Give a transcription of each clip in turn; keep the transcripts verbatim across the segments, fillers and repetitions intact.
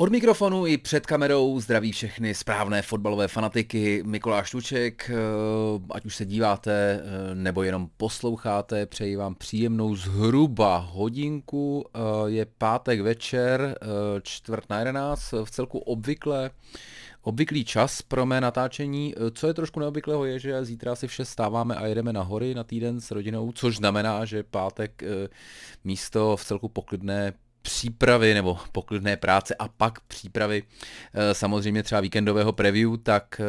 Od mikrofonu i před kamerou zdraví všechny správné fotbalové fanatiky Mikuláš Tůček, ať už se díváte nebo jenom posloucháte, přeji vám příjemnou zhruba hodinku, je pátek večer, čtvrt na jedenáct, v celku obvykle, obvyklý čas pro mé natáčení. Co je trošku neobvyklého je, že zítra si v šest stáváme a jedeme na hory na týden s rodinou, což znamená, že pátek místo v celku poklidné přípravy nebo poklidné práce a pak přípravy samozřejmě třeba víkendového preview, tak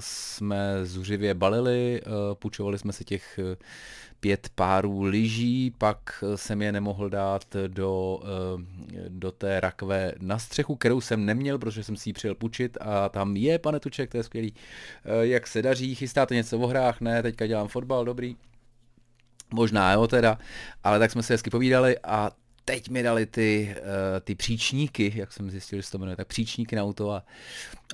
jsme zuřivě balili, půjčovali jsme si těch pět párů lyží, pak jsem je nemohl dát do, do té rakve na střechu, kterou jsem neměl, protože jsem si ji přijel půjčit a tam je, pane Tuček, to je skvělý, jak se daří, chystáte něco o hrách, ne, teďka dělám fotbal, dobrý, možná jo teda, ale tak jsme si hezky povídali a teď mi dali ty, uh, ty příčníky, jak jsem zjistil, že se to jmenuje, tak příčníky na auto a,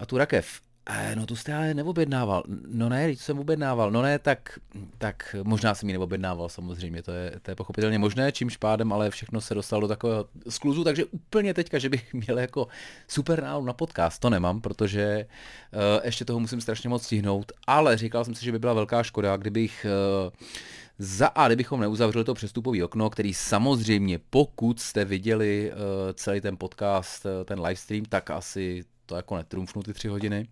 a tu rakev. E, no tu jste ale neobjednával. No ne, to jsem objednával. No ne, tak, tak možná jsem ji neobjednával samozřejmě, to je, to je pochopitelně možné, čímž pádem, ale všechno se dostalo do takového skluzu, takže úplně teďka, že bych měl jako super náladu na podcast, to nemám, protože uh, ještě toho musím strašně moc stihnout, ale říkal jsem si, že by byla velká škoda, kdybych... Uh, Za a kdybychom neuzavřeli to přestupové okno, který samozřejmě, pokud jste viděli uh, celý ten podcast, uh, ten livestream, tak asi to jako netrumfnu ty tři hodiny,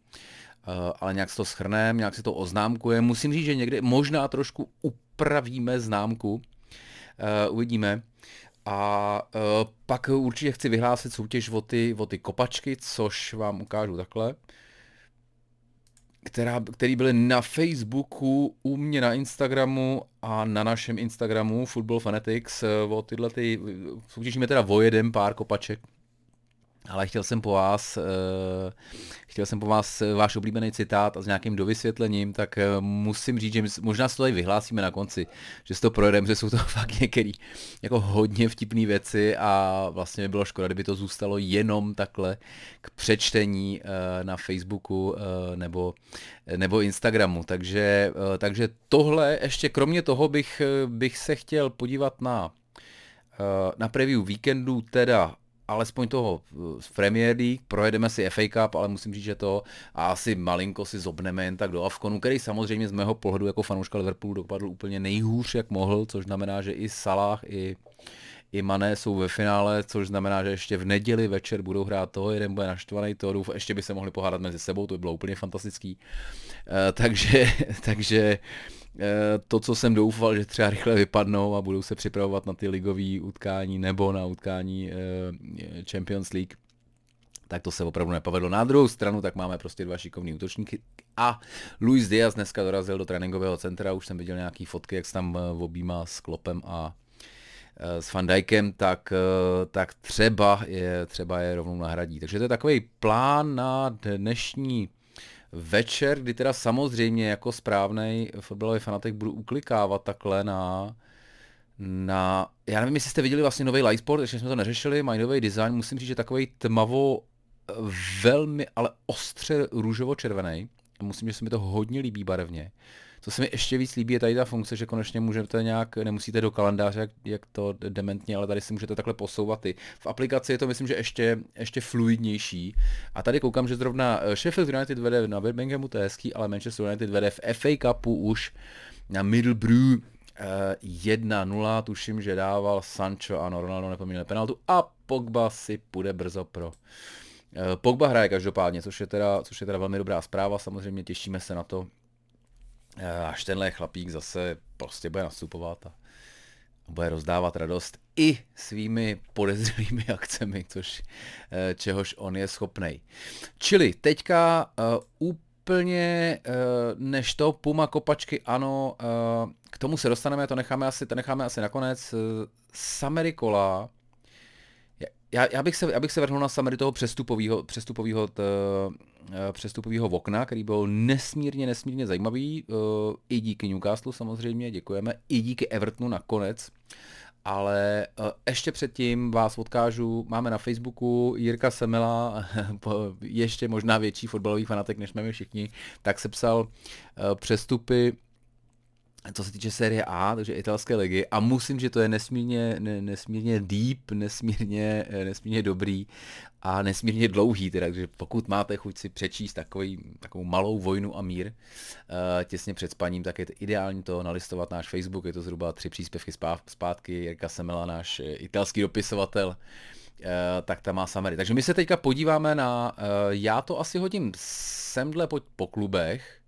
uh, ale nějak si to shrneme, nějak si to oznámkuje. Musím říct, že někdy možná trošku upravíme známku, uh, uvidíme. A uh, pak určitě chci vyhlásit soutěž o ty, o ty kopačky, což vám ukážu takhle. Která, který byly na Facebooku, u mě na Instagramu a na našem Instagramu Football Fanatics. O tyhle ty, soutěžíme teda o jeden pár kopaček, ale chtěl jsem po vás, chtěl jsem po vás váš oblíbený citát a s nějakým dovysvětlením, tak musím říct, že možná se to tady vyhlásíme na konci, že si to projedeme, že jsou to fakt některý jako hodně vtipný věci a vlastně by bylo škoda, kdyby to zůstalo jenom takhle k přečtení na Facebooku nebo, nebo Instagramu. Takže, takže tohle, ještě kromě toho bych, bych se chtěl podívat na, na preview víkendu, teda alespoň toho z Premier League, projedeme si F A Cup, ale musím říct, že to a asi malinko si zobneme jen tak do Afconu, který samozřejmě z mého pohledu jako fanouška Liverpoolu dopadl úplně nejhůř, jak mohl, což znamená, že i Salah, i, i Mané jsou ve finále, což znamená, že ještě v neděli večer budou hrát toho, jeden bude naštvaný, toho důf, ještě by se mohli pohádat mezi sebou, to by bylo úplně fantastický. E, takže, takže to, co jsem doufal, že třeba rychle vypadnou a budou se připravovat na ty ligové utkání nebo na utkání Champions League, tak to se opravdu nepovedlo. Na druhou stranu, tak máme prostě dva šikovný útočníky a Luis Diaz dneska dorazil do tréninkového centra, už jsem viděl nějaký fotky, jak se tam objímá s Kloppem a s Van Dijkem, tak, tak třeba, je, třeba je rovnou nahradí. Takže to je takový plán na dnešní večer, kdy teda samozřejmě jako správnej fotbalový fanatik budu uklikávat takhle na, na... Já nevím, jestli jste viděli vlastně nový Lightsport, ještě jsme to neřešili, mají nový design, musím říct, že takovej tmavo, velmi, ale ostře růžovo-červený. Musím, že se mi to hodně líbí barevně. Co se mi ještě víc líbí, je tady ta funkce, že konečně můžete nějak, nemusíte do kalendáře, jak, jak to dementně, ale tady si můžete takhle posouvat i. V aplikaci je to, myslím, že ještě, ještě fluidnější. A tady koukám, že zrovna Sheffield United vede na Birminghamu, to je hezký, ale Manchester United vede v F A Cupu už na Middlesbrough jedna nula, tuším, že dával Sancho, ano, Ronaldo nepomínil penaltu a Pogba si půjde brzo pro... Pogba hraje každopádně, což je, teda, což je teda velmi dobrá zpráva, samozřejmě těšíme se na to, až tenhle chlapík zase prostě bude nastupovat a bude rozdávat radost i svými podezřelými akcemi, což, čehož on je schopnej. Čili teďka úplně než to Puma kopačky, ano, k tomu se dostaneme, to necháme asi, to necháme asi nakonec. Samery kola. Já, já, bych se, já bych se vrhnul na samery toho přestupového přestupového přestupového okna, který byl nesmírně, nesmírně zajímavý. I díky Newcastle samozřejmě, děkujeme. I díky Evertonu nakonec. Ale ještě předtím vás odkážu, máme na Facebooku Jirka Semela, ještě možná větší fotbalový fanatik, než jsme my všichni, tak se psal přestupy co se týče Serie A, takže italské ligy, a musím, že to je nesmírně, ne, nesmírně deep, nesmírně, nesmírně dobrý a nesmírně dlouhý, teda, takže pokud máte chuť si přečíst takový, takovou malou vojnu a mír uh, těsně před spaním, tak je to ideální to nalistovat náš Facebook, je to zhruba tři příspěvky zpátky, Jirka Semela, náš italský dopisovatel, Uh, tak tam má summary. Takže my se teďka podíváme na, uh, já to asi hodím semhle po, po klubech,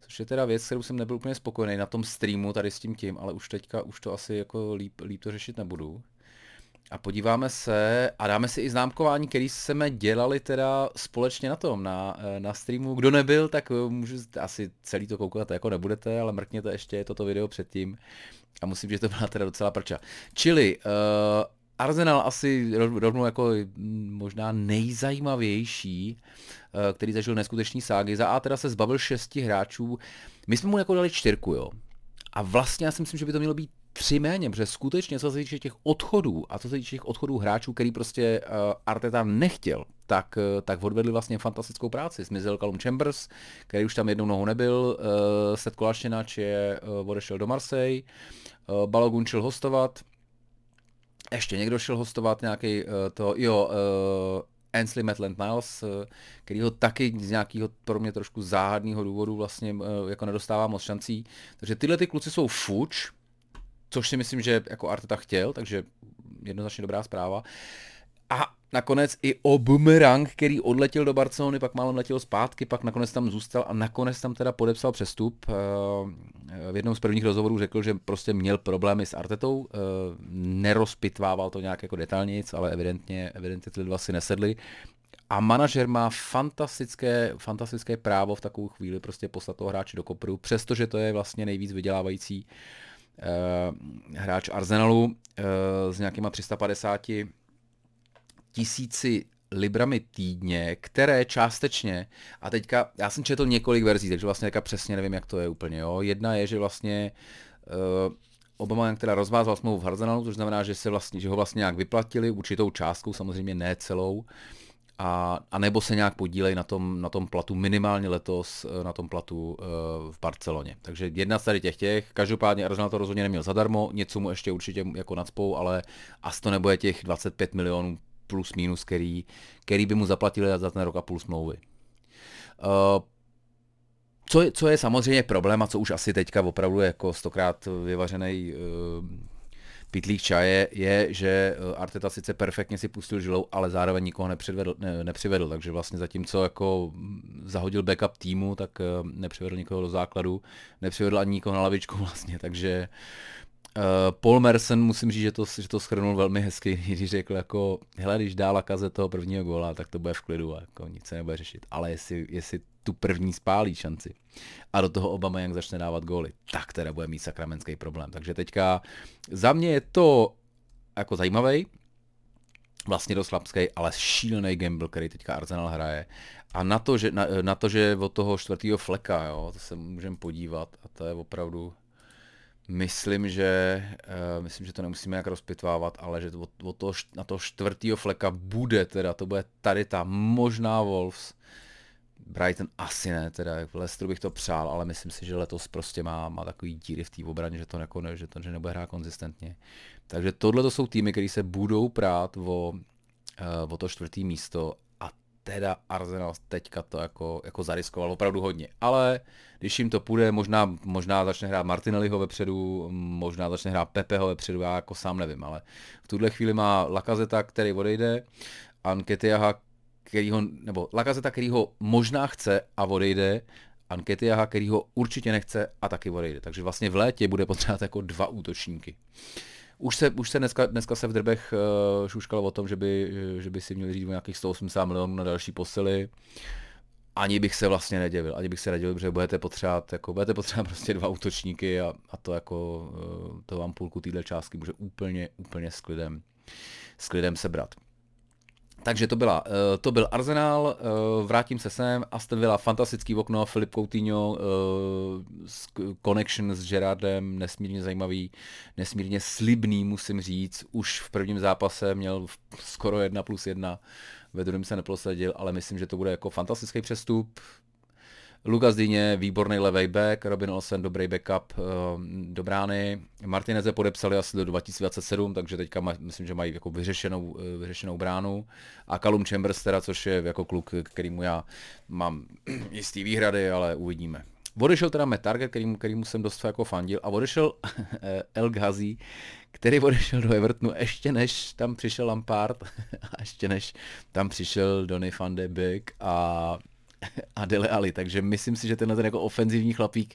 což je teda věc, kterou jsem nebyl úplně spokojený na tom streamu tady s tím tím, ale už teďka už to asi jako líp, líp to řešit nebudu. A podíváme se a dáme si i známkování, který jsme dělali teda společně na tom, na, na streamu. Kdo nebyl, tak můžu asi celý to koukat, jako nebudete, ale mrkněte ještě toto video předtím. A musím, že to byla teda docela prča. Čili uh, Arsenal asi rovnou jako možná nejzajímavější, který zažil neskutečný ságy. Za A teda se zbavil šesti hráčů. My jsme mu jako dali čtyřku, jo. A vlastně já si myslím, že by to mělo být tři méně, protože skutečně co se týče těch odchodů a co se týče těch odchodů hráčů, který prostě Arteta nechtěl, tak, tak odvedli vlastně fantastickou práci. Zmizel Callum Chambers, který už tam jednou nohou nebyl, Sead Kolašinac je odešel do Marseille, Balogun šel hostovat, ještě někdo šel hostovat nějaký uh, to, jo, uh, Ainsley Maitland-Niles, uh, který ho taky z nějakého pro mě trošku záhadného důvodu vlastně uh, jako nedostává moc šancí. Takže tyhle ty kluci jsou fuč, což si myslím, že jako Arteta chtěl, takže jednoznačně dobrá zpráva. A nakonec i Aubameyang, který odletěl do Barcelony, pak málem letěl zpátky, pak nakonec tam zůstal a nakonec tam teda podepsal přestup. V jednom z prvních rozhovorů řekl, že prostě měl problémy s Artetou, nerozpitvával to nějak jako detailnějc, ale evidentně, evidentně ty dva si nesedli. A manažer má fantastické, fantastické právo v takovou chvíli prostě poslat toho hráče do kopru, přestože to je vlastně nejvíc vydělávající hráč Arsenalu s nějakýma tři sta padesáti tisíci librami týdně, které částečně, a teďka, já jsem četl několik verzí, takže vlastně teďka přesně nevím, jak to je úplně, jo. Jedna je, že vlastně uh, Aubameyang teda rozvázal smlouvu v Arsenalu, což znamená, že, se vlastně, že ho vlastně nějak vyplatili určitou částkou, samozřejmě ne celou, a, a nebo se nějak podílejí na tom, na tom platu minimálně letos, na tom platu uh, v Barceloně. Takže jedna z tady těch těch, každopádně Arsenal to rozhodně neměl zadarmo, něco mu ještě určitě jako nadspou, ale asi to nebude těch dvacet pět milionů plus minus, který, který by mu zaplatili za ten rok a půl smlouvy. Uh, co, je, co je samozřejmě problém a co už asi teďka opravdu je jako stokrát vyvařený uh, pitlík čaje, je, že Arteta sice perfektně si pustil žilou, ale zároveň nikoho nepřivedl, ne, nepřivedl. Takže vlastně zatímco jako zahodil backup týmu, tak uh, nepřivedl nikoho do základu, nepřivedl ani nikoho na lavičku vlastně, takže Paul Merson, musím říct, že to, že to shrnul velmi hezky, když řekl jako, hele, když dá Lakaze toho prvního góla, tak to bude v klidu a jako nic se nebude řešit, ale jestli, jestli tu první spálí šanci a do toho Aubameyang začne dávat góly, tak teda bude mít sakramenský problém. Takže teďka za mě je to jako zajímavý, vlastně dost slabský, ale šílený gamble, který teďka Arsenal hraje. A na to, že, na, na to, že od toho čtvrtého fleka, jo, to se můžeme podívat a to je opravdu... Myslím, že uh, myslím, že to nemusíme jak rozpitvávat, ale že od, od toho, na toho čtvrtýho fleka bude teda, to bude tady ta možná Wolves. Brighton asi ne, teda v Leicesteru bych to přál, ale myslím si, že letos prostě má, má takový díry v té obraně, že to, neko, že to že nebude hrát konzistentně. Takže tohle to jsou týmy, které se budou prát o, uh, o to čtvrtý místo. Teda Arsenal teďka to jako, jako zariskoval opravdu hodně, ale když jim to půjde, možná, možná začne hrát Martinelliho vepředu, možná začne hrát Pepeho vepředu, já jako sám nevím, ale v tuhle chvíli má Lacazeta, který odejde, a Nketiaha, který ho, nebo Lacazeta, který ho možná chce a odejde, a Nketiaha, který ho určitě nechce a taky odejde, takže vlastně v létě bude potřebovat jako dva útočníky. Už se, už se dneska, dneska se v drbech uh, šuškalo o tom, že by, že by si měli říct o nějakých sto osmdesát milionů na další posily. Ani bych se vlastně nedělil, ani bych se nedělil, protože budete potřebovat, jako, budete potřebovat prostě dva útočníky a, a to jako, uh, to vám půlku téhle částky může úplně, úplně s klidem, s klidem sebrat. Takže to, byla, uh, to byl Arsenal, uh, vrátím se sem, Aston Villa, fantastický okno, Filip Coutinho, uh, connection s Gerardem, nesmírně zajímavý, nesmírně slibný, musím říct, už v prvním zápase měl skoro jedna plus jedna, ve druhém se neprosadil, ale myslím, že to bude jako fantastický přestup. Lucas Digne, výborný levej back, Robin Olsen, dobrý backup do brány. Martineze podepsali asi do dva tisíce dvacet sedm, takže teďka má, myslím, že mají jako vyřešenou, vyřešenou bránu. A Callum Chambers teda, což je jako kluk, kterýmu já mám jistý výhrady, ale uvidíme. Odešel teda Metarger, kterýmu, kterýmu jsem dost jako fandil, a odešel El Ghazi, který odešel do Evertonu, ještě než tam přišel Lampard a ještě než tam přišel Donny van de Beek a Adele Ali, takže myslím si, že tenhle ten jako ofenzivní chlapík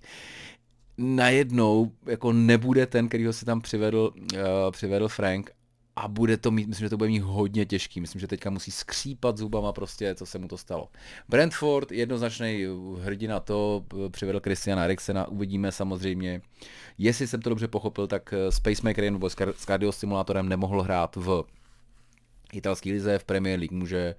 najednou jako nebude ten, kterýho si tam přivedl, uh, přivedl Frank, a bude to mít, myslím, že to bude mít hodně těžký, myslím, že teďka musí skřípat zubama prostě, co se mu to stalo. Brentford, jednoznačný hrdina to, přivedl Christiana Eriksena, uvidíme samozřejmě, jestli jsem to dobře pochopil, tak s pacemakerem nebo s kardiostimulátorem nemohl hrát v italský lize, v Premier League může.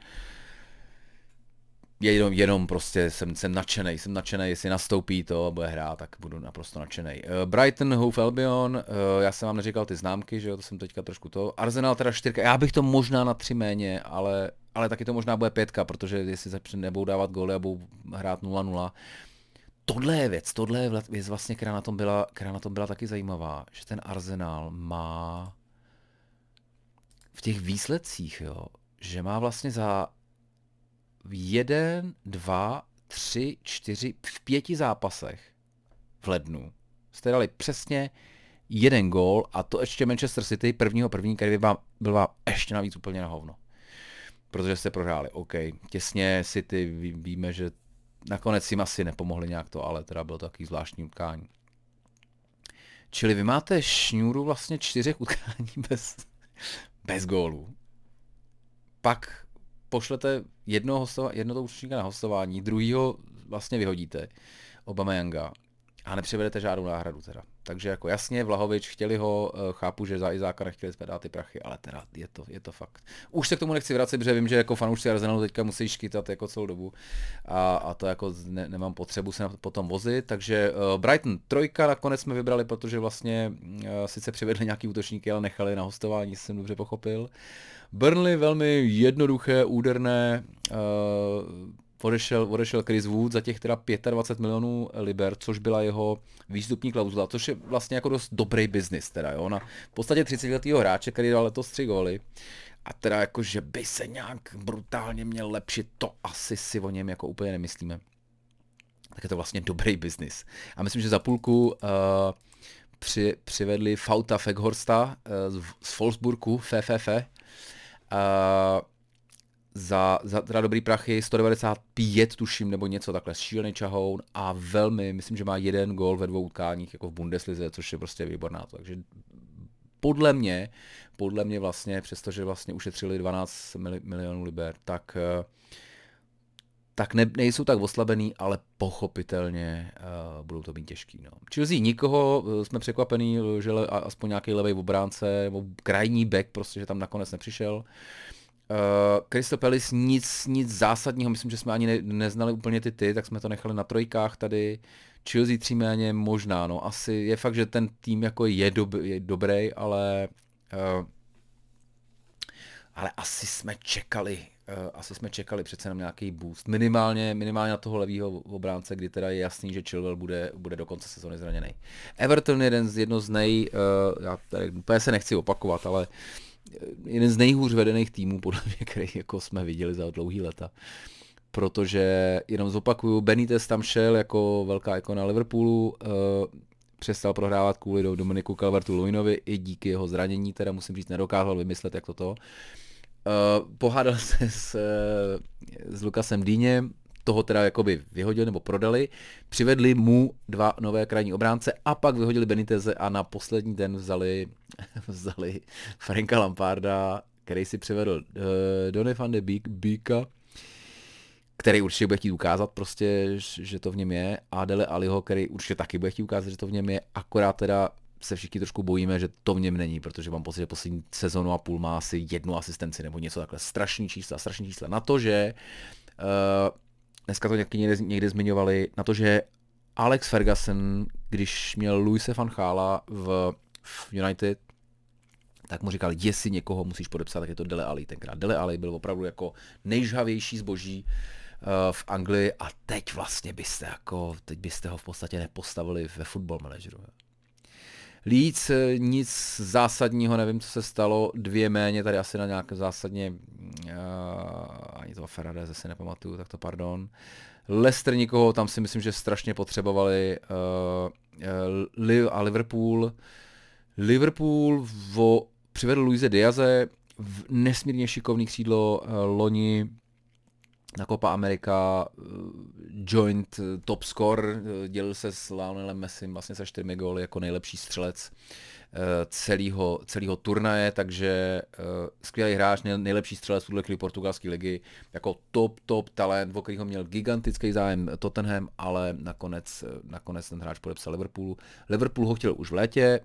Jenom, jenom prostě jsem, jsem nadšenej, jsem nadšenej, jestli nastoupí to a bude hrát, tak budu naprosto nadšenej. Brighton, Hove Albion, já jsem vám neříkal ty známky, že jo, to jsem teďka trošku to. Arsenal teda čtyřka, já bych to možná na tři méně, ale, ale taky to možná bude pětka, protože jestli se nebudou dávat góly a budou hrát nula nula. Tohle je věc, tohle je věc vlastně, která na tom byla, která na tom byla taky zajímavá, že ten Arsenal má v těch výsledcích, jo, že má vlastně za jeden, dva, tři, čtyři, v pěti zápasech v lednu jste dali přesně jeden gól, a to ještě Manchester City prvního první, který byl, byl vám ještě navíc úplně na hovno. Protože jste prohráli, OK, těsně City, ví, víme, že nakonec jim asi nepomohli nějak to, ale teda bylo to takový zvláštní utkání. Čili vy máte šňůru vlastně čtyřech utkání bez, bez gólů. Pak pošlete jednoho hostova, jednoho účastníka na hostování, druhýho vlastně vyhodíte, Aubameyanga, a nepřivedete žádnou náhradu teda. Takže jako jasně, Vlahovič, chtěli ho, chápu, že za Izáka nechtěli jsme dát ty prachy, ale teda je to, je to fakt. Už se k tomu nechci vracet, protože vím, že jako fanoušci Arsenalu teďka musí škytat jako celou dobu a, a to jako ne, nemám potřebu se potom vozit, takže uh, Brighton trojka nakonec jsme vybrali, protože vlastně uh, sice přivedli nějaký útočníky, ale nechali na hostování, jsem dobře pochopil. Burnley velmi jednoduché, úderné, uh, Odešel, odešel Chris Wood za těch teda dvacet pět milionů liber, což byla jeho výstupní klauzula, což je vlastně jako dost dobrý biznis teda, jo, na v podstatě třicetiletého hráče, který dal letos tři góly, a teda jako, že by se nějak brutálně měl lepšit, to asi si o něm jako úplně nemyslíme. Tak je to vlastně dobrý biznis. A myslím, že za půlku uh, při, přivedli Fauta Feghorsta uh, z Wolfsburgu, F F F, uh, Za, za teda dobrý prachy, sto devadesát pět tuším, nebo něco takhle, šílený čahoun, a velmi, myslím, že má jeden gól ve dvou utkáních jako v Bundeslize, což je prostě výborná. Takže podle mě, podle mě vlastně, přestože vlastně ušetřili dvanáct milionů liber, tak, tak ne, nejsou tak oslabený, ale pochopitelně uh, budou to být těžký. No. Chelsea nikoho, jsme překvapený, že le, aspoň nějaký levej obránce, nebo krajní back, prostě, že tam nakonec nepřišel. Uh, Crystal Palace nic, nic zásadního, myslím, že jsme ani ne, neznali úplně ty ty, tak jsme to nechali na trojkách tady. Chelsea tří méně možná, no asi je fakt, že ten tým jako je, dob, je dobrý, ale uh, ale asi jsme čekali, uh, asi jsme čekali přece jenom nějaký boost, minimálně, minimálně na toho levýho obránce, kdy teda je jasný, že Chilwell bude, bude do konce sezóny zraněný. Everton jeden z, jedno z nej, uh, já tady úplně se nechci opakovat, ale jeden z nejhůř vedených týmů, podle mě, který jako jsme viděli za dlouhý leta. Protože, jenom zopakuju, Benitez tam šel jako velká ikona Liverpoolu, e, přestal prohrávat kvůli Dominiku Calvertu-Lewinovi, i díky jeho zranění, teda musím říct, nedokázal vymyslet, jak toto. E, pohádal se s, s Lucasem Dignem, toho teda jakoby vyhodili nebo prodali, přivedli mu dva nové krajní obránce a pak vyhodili Beniteze a na poslední den vzali, vzali Franka Lamparda, který si přivedl uh, Donny van de Beeka, který určitě bude chtít ukázat prostě, že to v něm je, a Adele Aliho, který určitě taky bude chtít ukázat, že to v něm je, akorát teda se všichni trošku bojíme, že to v něm není, protože mám pocit, že poslední sezonu a půl má asi jednu asistenci nebo něco takhle, strašný čísla, strašný čísla na to, že uh, dneska to někdy někde zmiňovali, na to, že Alex Ferguson, když měl Luise van Gaala v, v United, tak mu říkal, jestli někoho musíš podepsat, tak je to Dele Alli tenkrát. Dele Alli byl opravdu jako nejžhavější zboží v Anglii a teď vlastně byste jako, teď byste ho v podstatě nepostavili ve Football Manageru. Leeds, nic zásadního, nevím, co se stalo, dvě méně, tady asi na nějakém zásadně, uh, ani toho Ferrari zase nepamatuju, tak to pardon. Leicester nikoho, tam si myslím, že strašně potřebovali, uh, uh, a Liverpool, Liverpool vo, přivedl Luise Diaze, v nesmírně šikovný křídlo uh, loni, na Copa America, joint top score, dělil se s Lionelem Messim vlastně se čtyřmi góly jako nejlepší střelec celého, celého turnaje, takže skvělý hráč, nejlepší střelec v tuhle chvíli portugalské ligy, jako top, top talent, o kterého měl gigantický zájem Tottenham, ale nakonec, nakonec ten hráč podepsal Liverpoolu. Liverpool ho chtěl už v létě,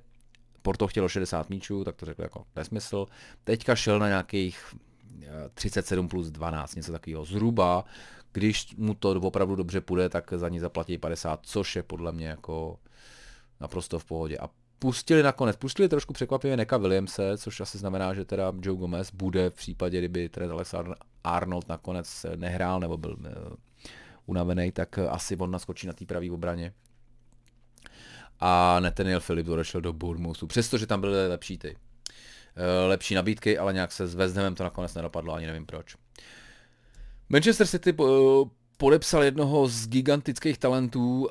Porto chtělo šedesát míčů, tak to řekl jako nesmysl, teďka šel na nějakých třicet sedm plus dvanáct, něco takového zhruba, když mu to opravdu dobře půjde, tak za ní zaplatí padesát, což je podle mě jako naprosto v pohodě. A pustili nakonec, pustili trošku překvapivě Neka Williamse, což asi znamená, že teda Joe Gomez bude v případě, kdyby teda Alexander Arnold nakonec nehrál nebo byl uh, unavený, tak asi on naskočí na té pravý obraně. A Nathaniel Phillips odešel do Bournemouthu, přestože tam byly lepší ty. lepší nabídky, ale nějak se s West Hamem to nakonec nedopadlo, ani nevím proč. Manchester City podepsal jednoho z gigantických talentů,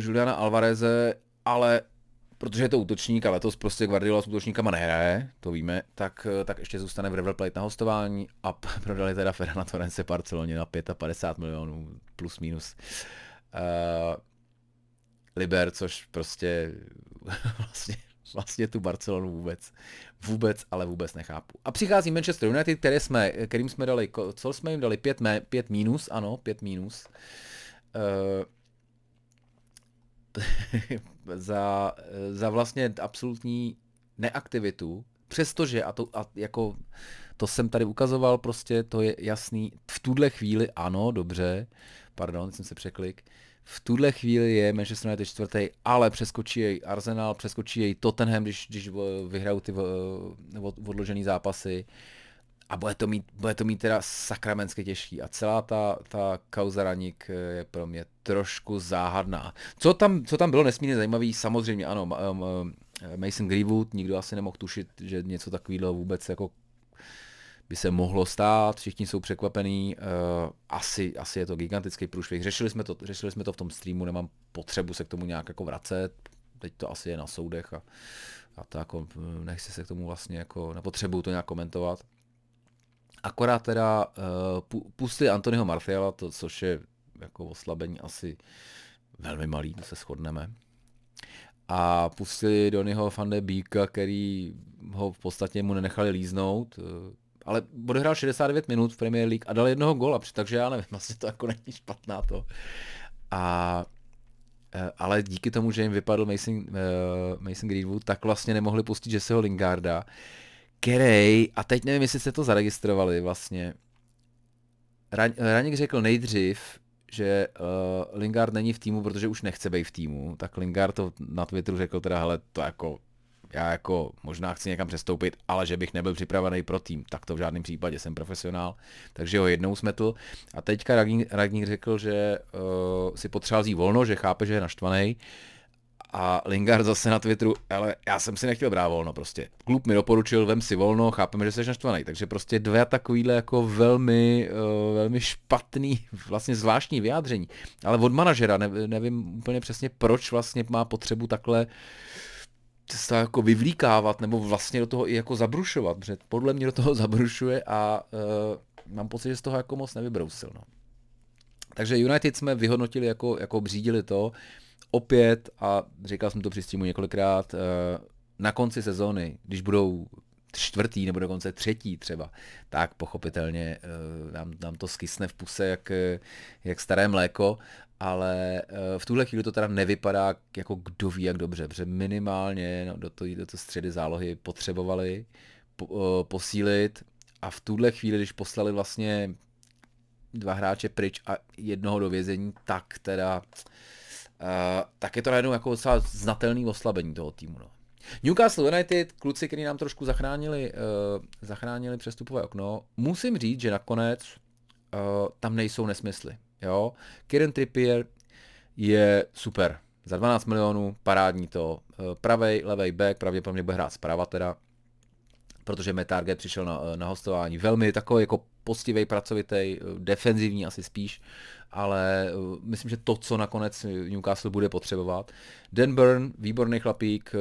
Juliana Alvareze, ale protože je to útočník a letos prostě Guardiola s útočníkama nehraje, to víme, tak, tak ještě zůstane v River Plate na hostování a prodali teda Ferrana Torrense Barceloně na padesát pět milionů plus minus uh, liber, což prostě vlastně Vlastně tu Barcelonu vůbec, vůbec, ale vůbec nechápu. A přichází Manchester United, které jsme, kterým jsme dali, co jsme jim dali, pět, mé, pět mínus, ano, pět mínus. Uh, za, za vlastně absolutní neaktivitu, přestože, a to a jako to jsem tady ukazoval, prostě to je jasný, v tuhle chvíli, ano, dobře, pardon, jsem se překlik, v tuhle chvíli je Manchester United čtvrtý, ale přeskočí jej Arsenal, přeskočí jej Tottenham, když, když vyhrajou ty odložené zápasy. A bude to mít, bude to mít teda sakramensky těžký. A celá ta, ta kauza Ranik je pro mě trošku záhadná. Co tam, co tam bylo nesmírně zajímavé, samozřejmě ano, Mason Greenwood, nikdo asi nemohl tušit, že něco takového vůbec jako by se mohlo stát, všichni jsou překvapení, asi, asi je to gigantický průšvih. Řešili jsme to, řešili jsme to v tom streamu, nemám potřebu se k tomu nějak jako vracet, teď to asi je na soudech a, a to jako nechci se k tomu vlastně jako, nepotřebuju to nějak komentovat. Akorát teda pustili Antonyho Martiala, to, což je jako oslabení asi velmi malý, to se shodneme. A pustili Donnyho van de Beeka, který ho v podstatě mu nenechali líznout, ale odehrál šedesát devět minut v Premier League a dal jednoho góla, takže já nevím, asi to jako není špatná to. A, ale díky tomu, že jim vypadl Mason, uh, Mason Greenwood, tak vlastně nemohli pustit Jesseho Lingarda, který, a teď nevím, jestli jste to zaregistrovali vlastně, Ranik řekl nejdřív, že uh, Lingard není v týmu, protože už nechce být v týmu, tak Lingard to na Twitteru řekl teda, hele, to jako... Já jako možná chci někam přestoupit, ale že bych nebyl připravený pro tým, tak to v žádném případě, jsem profesionál, takže ho jednou smetl. A teďka Ragník řekl, že uh, si potřebuje volno, že chápe, že je naštvaný. A Lingard zase na Twitteru, ale já jsem si nechtěl brát volno prostě. Klub mi doporučil, vem si volno, chápeme, že jsi naštvaný. Takže prostě dvě takovýhle jako velmi, uh, velmi špatný, vlastně zvláštní vyjádření. Ale od manažera ne, nevím úplně přesně, proč vlastně má potřebu takhle se jako vyvlíkávat, nebo vlastně do toho i jako zabrušovat, protože podle mě do toho zabrušuje a uh, mám pocit, že z toho jako moc nevybrousil. No. Takže United jsme vyhodnotili, jako, jako břídili to, opět, a říkal jsem to při streamu několikrát, uh, na konci sezóny, když budou čtvrtý nebo dokonce třetí třeba, tak pochopitelně uh, nám, nám to skysne v puse jak, jak staré mléko, ale v tuhle chvíli to teda nevypadá jako kdo ví jak dobře, protože minimálně no, do té do středy zálohy potřebovali po, uh, posílit a v tuhle chvíli, když poslali vlastně dva hráče pryč a jednoho do vězení, tak teda uh, tak je to najednou jako docela znatelný oslabení toho týmu. No. Newcastle United, kluci, kteří nám trošku zachránili, uh, zachránili přestupové okno, musím říct, že nakonec uh, tam nejsou nesmysly. jo. Kieran Trippier je super. Za dvanáct milionů, parádní to. Pravej, levej back, pravděpodobně bude hrát zprava teda, protože Metarge přišel na, na hostování. Velmi takový jako postivej, pracovitej, defenzivní asi spíš, ale myslím, že to, co nakonec Newcastle bude potřebovat. Dan Burn, výborný chlapík,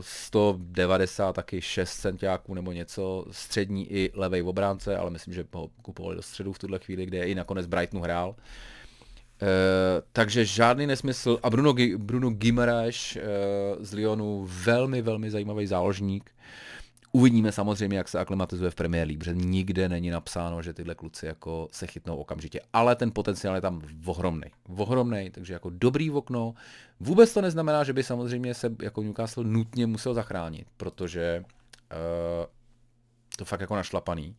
sto devadesát, taky šest centiáků nebo něco, střední i levej v obránce, ale myslím, že ho kupovali do středu v tuhle chvíli, kde je i nakonec Brightonu hrál. Uh, takže žádný nesmysl. A Bruno, G- Bruno Guimaraes uh, z Lyonu, velmi, velmi zajímavý záložník. Uvidíme samozřejmě, jak se aklimatizuje v Premier League, protože nikde není napsáno, že tyhle kluci jako se chytnou okamžitě, ale ten potenciál je tam ohromný. Ohromný, takže jako dobrý okno. Vůbec to neznamená, že by samozřejmě se jako Newcastle nutně musel zachránit, protože uh, to fakt jako našlapaný.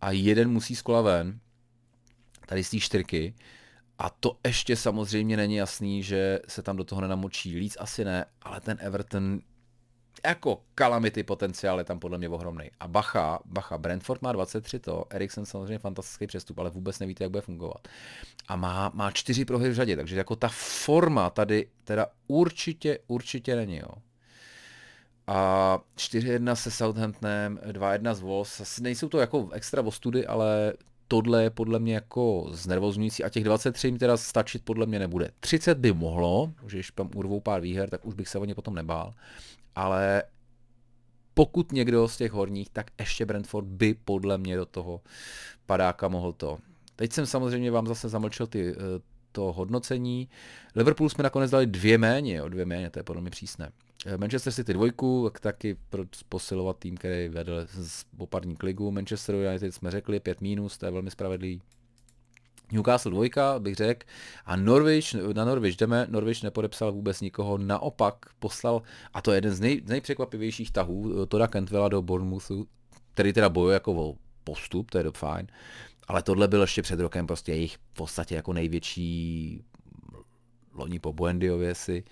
A jeden musí z kola ven, tady z té čtyřky. A to ještě samozřejmě není jasný, že se tam do toho nenamočí líc, asi ne, ale ten Everton jako kalamity potenciál je tam podle mě ohromný. A bacha, bacha, Brentford má dvacet tři to, Eriksen samozřejmě fantastický přestup, ale vůbec nevíte, jak bude fungovat. A má, má čtyři prohry v řadě, takže jako ta forma tady teda určitě, určitě není, jo. A čtyři jedna se Southamptonem, dva jedna z Wolves, nejsou to jako extra ostudy, ale... Tohle je podle mě jako znervozňující a těch dvacet tři jim teda stačit podle mě nebude. třicet by mohlo, že když tam urvou pár výher, tak už bych se o ně potom nebál, ale pokud někdo z těch horních, tak ještě Brentford by podle mě do toho padáka mohl to. Teď jsem samozřejmě vám zase zamlčil ty, to hodnocení. Liverpool jsme nakonec dali dvě méně, o dvě méně, to je podle mě přísné. Manchester City dvojku, taky posilovat tým, který vedl z popadník ligu. Manchester United jsme řekli, pět minus, to je velmi spravedlivý. Newcastle dvojka, bych řekl. A Norwich, na Norwich jdeme, Norwich nepodepsal vůbec nikoho, naopak poslal, a to je jeden z, nej, z nejpřekvapivějších tahů, Toda Cantwella do Bournemouthu, který teda bojuje jako o postup, to je dob fajn, ale tohle byl ještě před rokem prostě jejich v podstatě jako největší loni po Buendiově si,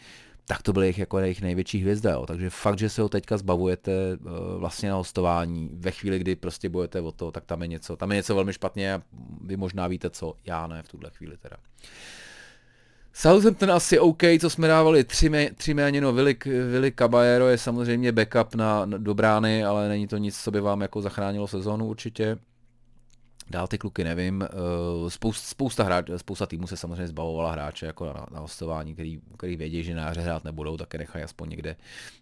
tak to byl jejich, jako jejich největší hvězda, jo. Takže fakt, že se ho teďka zbavujete vlastně na hostování, ve chvíli, kdy prostě bojujete o to, tak tam je něco, tam je něco velmi špatně a vy možná víte co, já ne v tuhle chvíli teda. Southampton asi OK, co jsme dávali, tři, mé, tři méně, no Willy Caballero je samozřejmě backup na, na do brány, ale není to nic, co by vám jako zachránilo sezónu určitě. Dál ty kluky nevím, Spoust, spousta, hráč, spousta týmů se samozřejmě zbavovala hráče jako na, na hostování, který, který vědí, že na hře hrát nebudou, tak je nechají aspoň někde,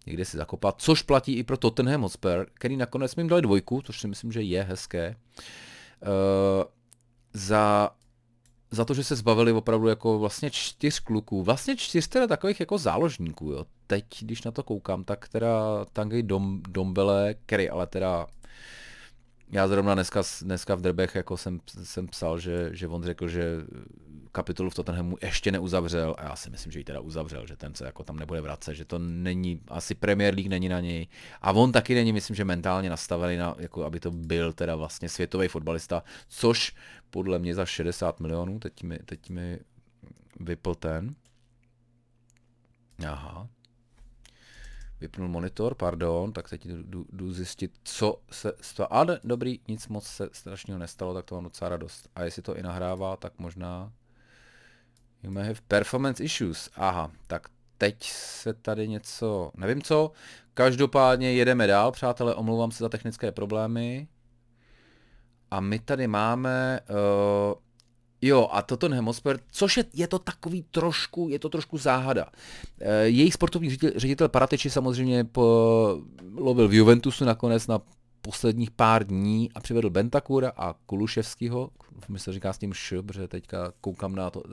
někde si zakopat, což platí i pro Tottenham Hotspur, který nakonec jim dali dvojku, což si myslím, že je hezké, uh, za, za to, že se zbavili opravdu jako vlastně čtyř kluků, vlastně čtyř teda takových jako záložníků, jo. Teď, když na to koukám, tak teda Tanguy Dom, Dombele, který ale teda... Já zrovna dneska, dneska v drbech jako jsem, jsem psal, že, že on řekl, že kapitolu v Tottenhamu ještě neuzavřel a já si myslím, že ji teda uzavřel, že ten se jako tam nebude vracet, že to není, asi Premier League není na něj a on taky není, myslím, že mentálně nastavený, na, jako aby to byl teda vlastně světový fotbalista, což podle mě za šedesát milionů, teď mi, teď mi vypl ten, aha. Vypnul monitor, pardon, tak teď jdu, jdu, jdu zjistit, co se stalo. Ale dobrý, nic moc se strašného nestalo, tak to mám docela radost. A jestli to i nahrává, tak možná... You may have performance issues. Aha, tak teď se tady něco... Nevím co. Každopádně jedeme dál, přátelé, omlouvám se za technické problémy. A my tady máme... Uh... Jo, a Tottenham Hotspur, což je, je to takový trošku, je to trošku záhada. E, jejich sportovní ředitel, ředitel Paratici samozřejmě po, lovil v Juventusu nakonec na posledních pár dní a přivedl Bentakura a Kuluševskýho, my se říká s tím š, protože teďka koukám na to, uh,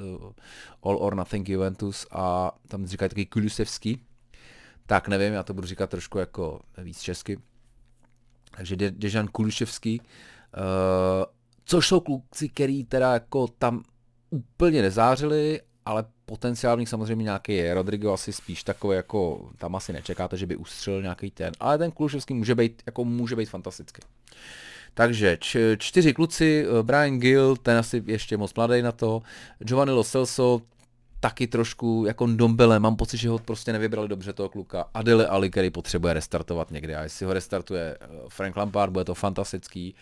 All or Nothing Juventus a tam říkají taky Kuluševský, tak nevím, já to budu říkat trošku jako víc česky. Takže De- Dejan Kuluševský, uh, což jsou kluci, který teda jako tam úplně nezářili, ale potenciál v nich samozřejmě nějaký je. Rodrigo asi spíš takový jako, tam asi nečekáte, že by ustřelil nějaký ten, ale ten Kuluševský může být, jako může být fantastický. Takže č- čtyři kluci, Brian Gill, ten asi ještě moc mladý na to, Giovanni Lo Celso, taky trošku jako Dombele, mám pocit, že ho prostě nevybrali dobře toho kluka. Adele Ali, který potřebuje restartovat někde a jestli ho restartuje Frank Lampard, bude to fantastický.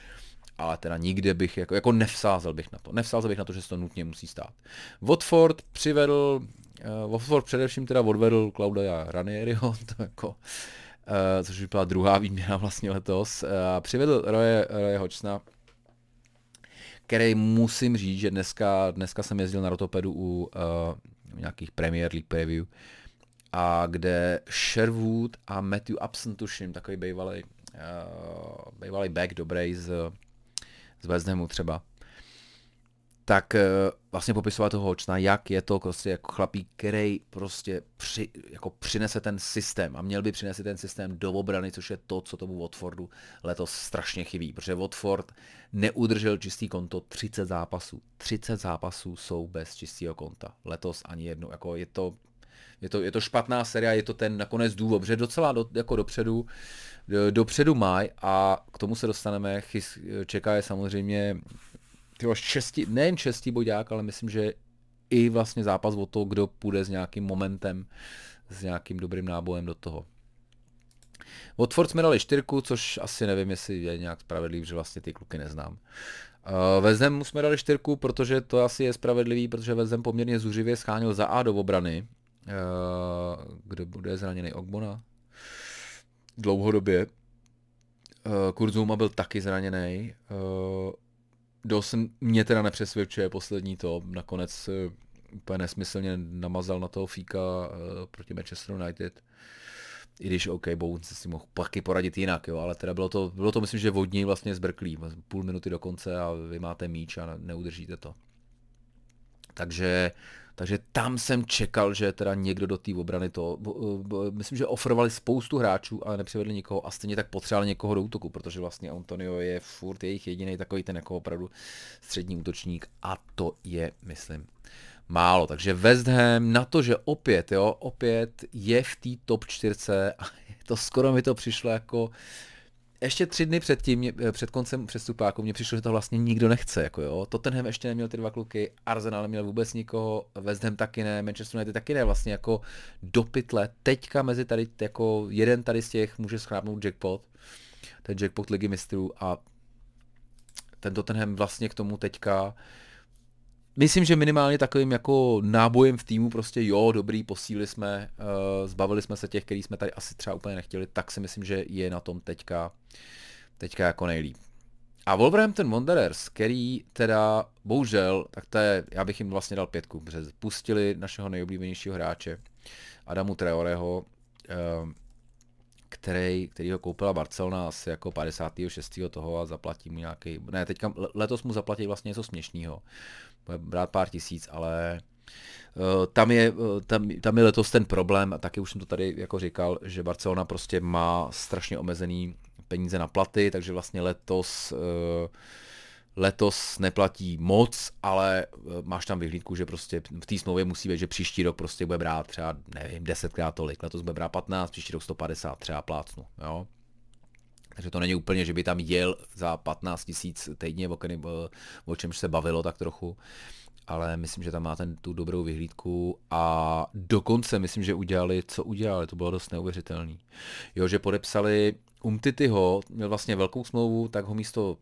ale teda nikde bych, jako, jako nevsázel bych na to. Nevsázel bych na to, že se to nutně musí stát. Watford přivedl, uh, Watford především teda odvedl Claudia Ranieriho, to jako, uh, což byla druhá výměna vlastně letos, uh, přivedl Roje, Roje Hodgsona, který musím říct, že dneska, dneska jsem jezdil na rotopedu u uh, nějakých Premier League preview, a kde Sherwood a Matthew Upson, tuším, takový bývalý, uh, bývalý back dobrý z, z West Hamu třeba, tak uh, vlastně popisoval toho Hodgsona, jak je to prostě jako chlapík, který prostě při, jako přinese ten systém a měl by přinést ten systém do obrany, což je to, co tomu Watfordu letos strašně chybí, protože Watford neudržel čistý konto třicet zápasů. třicet zápasů jsou bez čistého konta. Letos ani jednou, jako je to Je to, je to špatná série, je to ten nakonec důvod, že docela do, jako dopředu, do, dopředu maj a k tomu se dostaneme. Chys, čeká je samozřejmě tyho šesti, nejen šestý bodák, ale myslím, že i vlastně zápas o to, kdo půjde s nějakým momentem, s nějakým dobrým nábojem do toho. Watford jsme dali čtyřku, což asi nevím, jestli je nějak spravedlivý, že vlastně ty kluky neznám. West Hamu jsme dali čtyřku, protože to asi je spravedlivý, protože West Ham poměrně zuřivě schánil za A do obrany. Kdo bude zraněný? Ogbona dlouhodobě, Kurzuma byl taky zraněný, dost mě teda nepřesvědčuje poslední to, nakonec úplně nesmyslně namazal na toho Fíka proti Manchester United, i když OK, Bowen se si mohl taky poradit jinak, jo, ale teda bylo to, bylo to myslím, že vodní vlastně zbrklý, půl minuty do konce a vy máte míč a neudržíte to. Takže Takže tam jsem čekal, že teda někdo do té obrany to, myslím, že oferovali spoustu hráčů, ale nepřivedli nikoho a stejně tak potřebovali někoho do útoku, protože vlastně Antonio je furt jejich jediný takový ten jako opravdu střední útočník a to je, myslím, málo. Takže West Ham na to, že opět, jo, opět je v té top čtyřce a to skoro mi to přišlo jako... Ještě tři dny před tím, před koncem přestupáku mě přišlo, že to vlastně nikdo nechce, jako jo. Tottenham ještě neměl ty dva kluky, Arsenal neměl vůbec nikoho, West Ham taky ne, Manchester United taky ne, vlastně jako do pytle. Teďka mezi tady, jako jeden tady z těch může schrábnout jackpot, ten jackpot Ligy mistrů a ten Tottenham vlastně k tomu teďka, myslím, že minimálně takovým jako nábojem v týmu prostě jo, dobrý, posílili jsme, uh, zbavili jsme se těch, který jsme tady asi třeba úplně nechtěli, tak si myslím, že je na tom teďka, teďka jako nejlíp. A Wolverhampton Wanderers, který teda, bohužel, tak to je, já bych jim vlastně dal pětku, protože pustili našeho nejoblíbenějšího hráče, Adamu Traoreho, uh, který, který ho koupila Barcelona asi jako padesátého šestého toho a zaplatí mu nějaký, ne, teďka letos mu zaplatí vlastně něco směšného. Bude brát pár tisíc, ale uh, tam, je, uh, tam, tam je letos ten problém, a taky už jsem to tady jako říkal, že Barcelona prostě má strašně omezený peníze na platy, takže vlastně letos, uh, letos neplatí moc, ale uh, máš tam vyhlídku, že prostě v té smlouvě musí být, že příští rok prostě bude brát třeba, nevím, desetkrát tolik, letos bude brát patnáct, příští rok sto padesát třeba plácnu, jo. Takže to není úplně, že by tam jel za patnáct tisíc týdně, o, o čemž se bavilo tak trochu, ale myslím, že tam má ten, tu dobrou vyhlídku a dokonce myslím, že udělali, co udělali, to bylo dost neuvěřitelný. Jo, že podepsali Umtitiho, měl vlastně velkou smlouvu, tak ho místo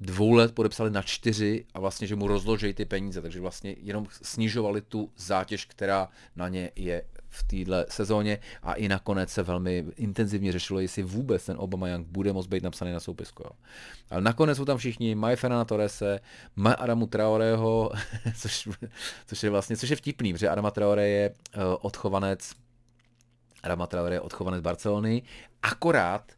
dvou let podepsali na čtyři a vlastně, že mu rozložejí ty peníze, takže vlastně jenom snižovali tu zátěž, která na ně je v téhle sezóně a i nakonec se velmi intenzivně řešilo, jestli vůbec ten Aubameyang bude moct být napsaný na soupisku. Jo. Ale nakonec jsou tam všichni, mají Fernanda Torrese, mají Adamu Traoreho, což, což je vlastně, což je vtipný, protože Adama Traore je uh, odchovanec, Adama Traore je odchovanec Barcelony, akorát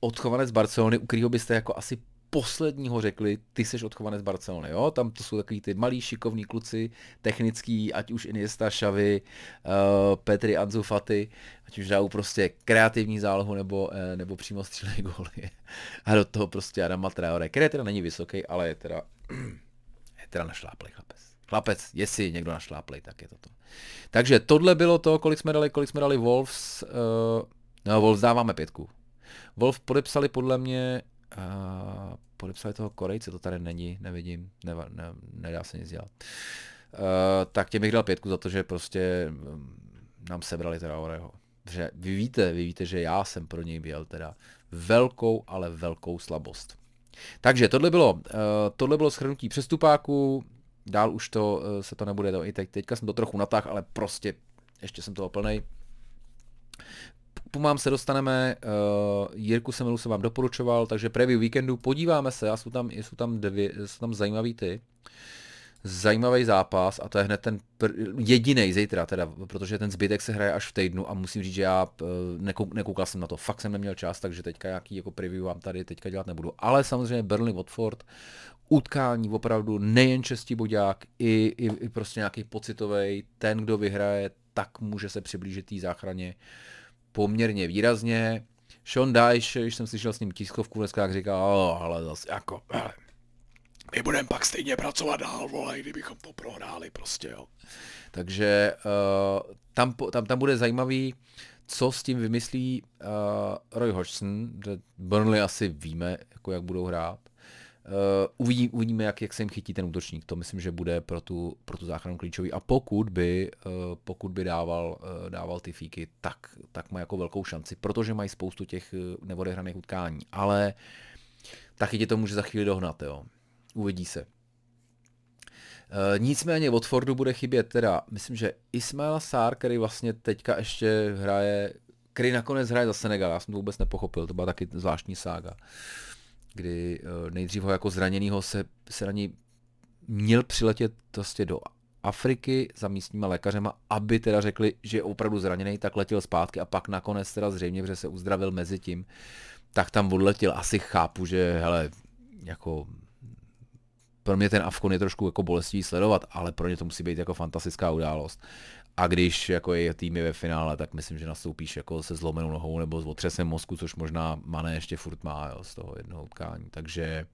odchovanec Barcelony, u kterého byste jako asi posledního řekli, ty seš odchovanec Barcelony, jo, tam to jsou takový ty malí šikovní kluci, technický, ať už Iniesta, Xavi, uh, Petri, Ansu Fati, ať už dávají prostě kreativní zálohu nebo, uh, nebo přímo střílejí góly. A do toho prostě Adama Traore, který teda není vysoký, ale je teda, je teda našláplej chlapec. Chlapec, jestli někdo našláplej, tak je to to. Takže tohle bylo to, kolik jsme dali, kolik jsme dali Wolves, uh, no Wolves dáváme pětku. Wolves podepsali podle mě Uh, podepsali toho Korejce, to tady není, nevidím, neva, ne, nedá se nic dělat. Uh, tak těm bych dal pětku za to, že prostě um, nám sebrali Traoreho. Že vy víte, vy víte, že já jsem pro něj byl teda velkou, ale velkou slabost. Takže tohle bylo, tohle bylo shrnutí přestupáků, dál už to se to nebude, to i teď, teďka jsem to trochu natáhl, ale prostě ještě jsem toho plnej. Pumám se dostaneme, Jirku Semelu jsem vám doporučoval, takže preview víkendu, podíváme se, a jsou tam, jsou tam, dvě, jsou tam zajímavý ty, zajímavý zápas, a to je hned ten pr- jedinej zítra teda, protože ten zbytek se hraje až v týdnu a musím říct, že já nekouk, nekoukal jsem na to, fakt jsem neměl čas, takže teďka nějaký jako preview vám tady teďka dělat nebudu, ale samozřejmě Burnley Watford, utkání opravdu nejen čestí boďák, i, i, i prostě nějaký pocitovej, ten kdo vyhraje, tak může se přiblížit té záchraně poměrně výrazně. Sean Dyche, když jsem slyšel s ním tiskovku dneska, jak říkal, ale zase jako, hele, my budeme pak stejně pracovat dál, vole, kdybychom to prohráli prostě, jo. Takže uh, tam, tam, tam bude zajímavý, co s tím vymyslí uh, Roy Hodgson, že Burnley asi víme, jako jak budou hrát. Uh, uvidí, uvidíme, jak, jak se jim chytí ten útočník, to myslím, že bude pro tu, pro tu záchranu klíčový, a pokud by, uh, pokud by dával, uh, dával ty fíky, tak, tak má jako velkou šanci, protože mají spoustu těch uh, neodehraných utkání, ale taky tě to může za chvíli dohnat, jo. Uvidí se. Uh, nicméně Watfordu bude chybět teda, myslím, že Ismaila Sarr, který vlastně teďka ještě hraje, který nakonec hraje za Senegal, já jsem to vůbec nepochopil, to byla taky zvláštní sága, kdy nejdřív ho jako zraněnýho se, se na něj měl přiletět vlastně do Afriky za místníma lékařema, aby teda řekli, že je opravdu zraněný, tak letěl zpátky a pak nakonec teda zřejmě, protože se uzdravil mezi tím, tak tam odletěl. Asi chápu, že hele, jako pro mě ten Afkon je trošku jako bolestivý sledovat, ale pro ně to musí být jako fantastická událost. A když jako je týmy ve finále, tak myslím, že nastoupíš jako se zlomenou nohou nebo s otřesem mozku, což možná Mané ještě furt má, jo, z toho jednoho utkání. Takže,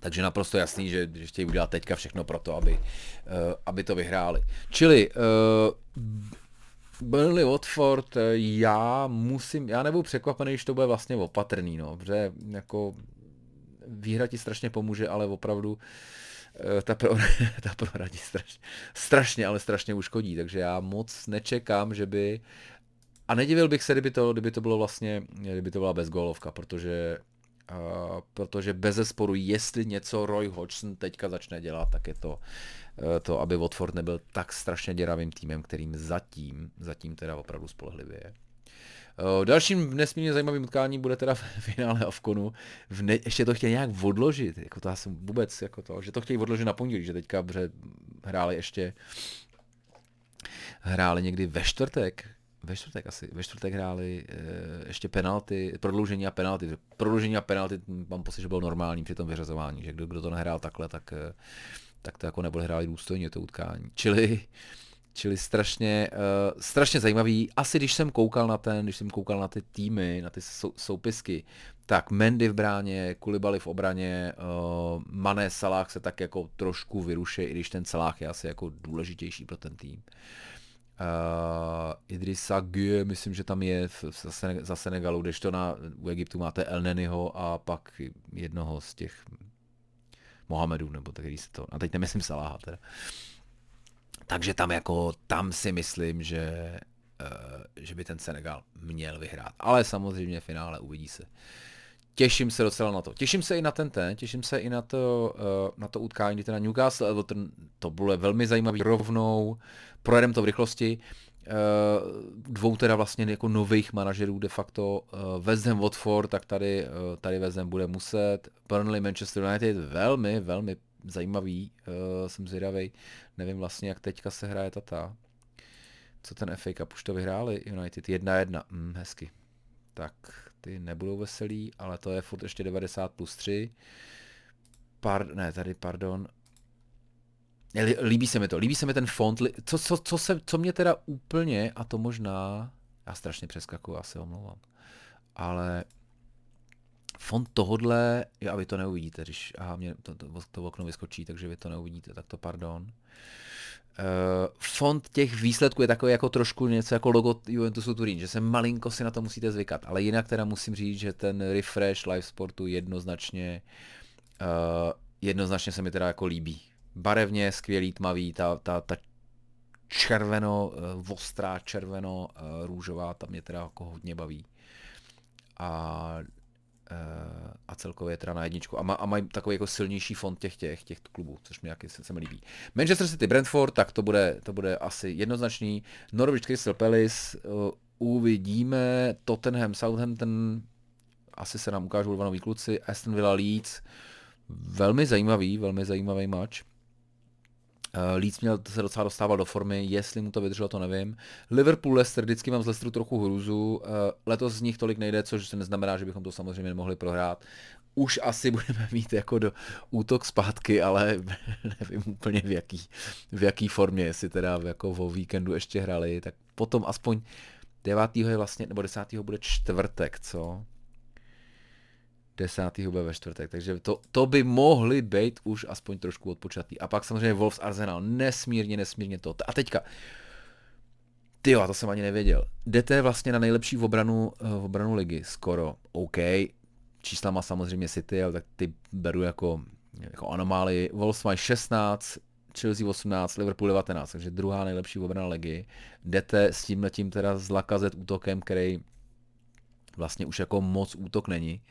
takže naprosto jasný, že, že chtějí udělat teďka všechno pro to, aby, uh, aby to vyhráli. Čili uh, Burnley Watford, já musím, já nebudu překvapený, když to bude vlastně opatrný, no, protože jako výhra ti strašně pomůže, ale opravdu ta prohra, ta prohra ti strašně, strašně, ale strašně uškodí, takže já moc nečekám, že by, a nedivil bych se, kdyby to, kdyby to bylo vlastně, kdyby to byla bezgólovka, protože, uh, protože bezesporu, jestli něco Roy Hodgson teďka začne dělat, tak je to, uh, to, aby Watford nebyl tak strašně děravým týmem, kterým zatím, zatím teda opravdu spolehlivě je. Dalším nesmírně zajímavým utkáním bude teda v finále Afconu. V ne- ještě to chtějí nějak odložit, jako to já jsem vůbec jako to, že to chtějí odložit na pondělí, že teďka bře- hráli ještě, hráli někdy ve čtvrtek, ve čtvrtek asi, ve čtvrtek hráli e- ještě penalty, prodloužení a penalty, prodloužení a penalty, mám pocit, že bylo normální při tom vyřazování, že kdo, kdo to nehrál takhle, tak, tak to jako nebude hráli důstojně to utkání, čili... Čili strašně, uh, strašně zajímavý. Asi když jsem koukal na ten, když jsem koukal na ty týmy, na ty sou, soupisky, tak Mendy v bráně, Koulibaly v obraně, uh, Mané, Salah se tak jako trošku vyruší, i když ten Salah je asi jako důležitější pro ten tým. Uh, Idrissa Gueye, myslím, že tam je v, v, za Senegalu, když to na, u Egyptu máte El Neniho a pak jednoho z těch Mohamedů, nebo tak, když se to, a teď nemyslím Salaha teda. Takže tam jako, tam si myslím, že, uh, že by ten Senegal měl vyhrát. Ale samozřejmě v finále uvidí se. Těším se docela na to. Těším se i na ten ten, těším se i na to, uh, na to utkání, kdy teda Newcastle Everton, to bylo velmi zajímavý rovnou, projedeme to v rychlosti. Dvou teda vlastně jako nových manažerů de facto, West Ham Watford, tak tady, tady West Ham bude muset, Burnley Manchester United, velmi, velmi zajímavý, uh, jsem zvědavej, nevím vlastně, jak teďka se hraje tata. Co ten F A Cup, už to vyhráli United, jedna jedna, mm, hezky. Tak, ty nebudou veselí, ale to je furt ještě devadesát plus tři. Pardon, ne, tady, pardon. Líbí se mi to, líbí se mi ten fond, co, co, co, se, co mě teda úplně, a to možná, já strašně přeskakuju, já se omlouvám, ale... Fond tohodle, jo, a vy to neuvidíte, když, aha, mě to, to, to okno vyskočí, takže vy to neuvidíte, tak to pardon. Uh, fond těch výsledků je takový jako trošku něco jako logo Juventusu Turín, že se malinko si na to musíte zvykat, ale jinak teda musím říct, že ten refresh live sportu jednoznačně, uh, jednoznačně se mi teda jako líbí. Barevně, skvělý, tmavý, ta, ta, ta červeno, uh, ostrá červeno, uh, růžová, ta mě teda jako hodně baví. A a celkově teda na jedničku. A, má, a mají takový jako silnější fond těch těch, těch klubů, což mi se, se mi líbí. Manchester City, Brentford, tak to bude, to bude asi jednoznačný. Norwich, Crystal Palace, uh, uvidíme. Tottenham, Southampton, asi se nám ukážou dva noví kluci. Aston Villa, Leeds, velmi zajímavý, velmi zajímavý match. Leeds měl se docela dostával do formy, jestli mu to vydrželo, to nevím. Liverpool, Leicester, vždycky mám z Leicesteru trochu hrůzu, letos z nich tolik nejde, což se neznamená, že bychom to samozřejmě nemohli prohrát. Už asi budeme mít jako do útok zpátky, ale nevím úplně v jaký, v jaký formě, jestli teda jako o víkendu ještě hrali, tak potom aspoň devátého je vlastně, nebo desátého bude čtvrtek, co? desátého bude ve čtvrtek, takže to, to by mohly být už aspoň trošku odpočatý. A pak samozřejmě Wolves Arsenal, nesmírně, nesmírně to. A teďka, tyjo, to jsem ani nevěděl, jdete vlastně na nejlepší v obranu, v obranu ligy, skoro, OK, čísla má samozřejmě City, ale tak ty beru jako, jako anomálii. Wolves mají šestnáct, Chelsea osmnáct, Liverpool devatenáct, takže druhá nejlepší v obranu ligy. Jdete s tímhletím teda z Lacazette útokem, který vlastně už jako moc útok není.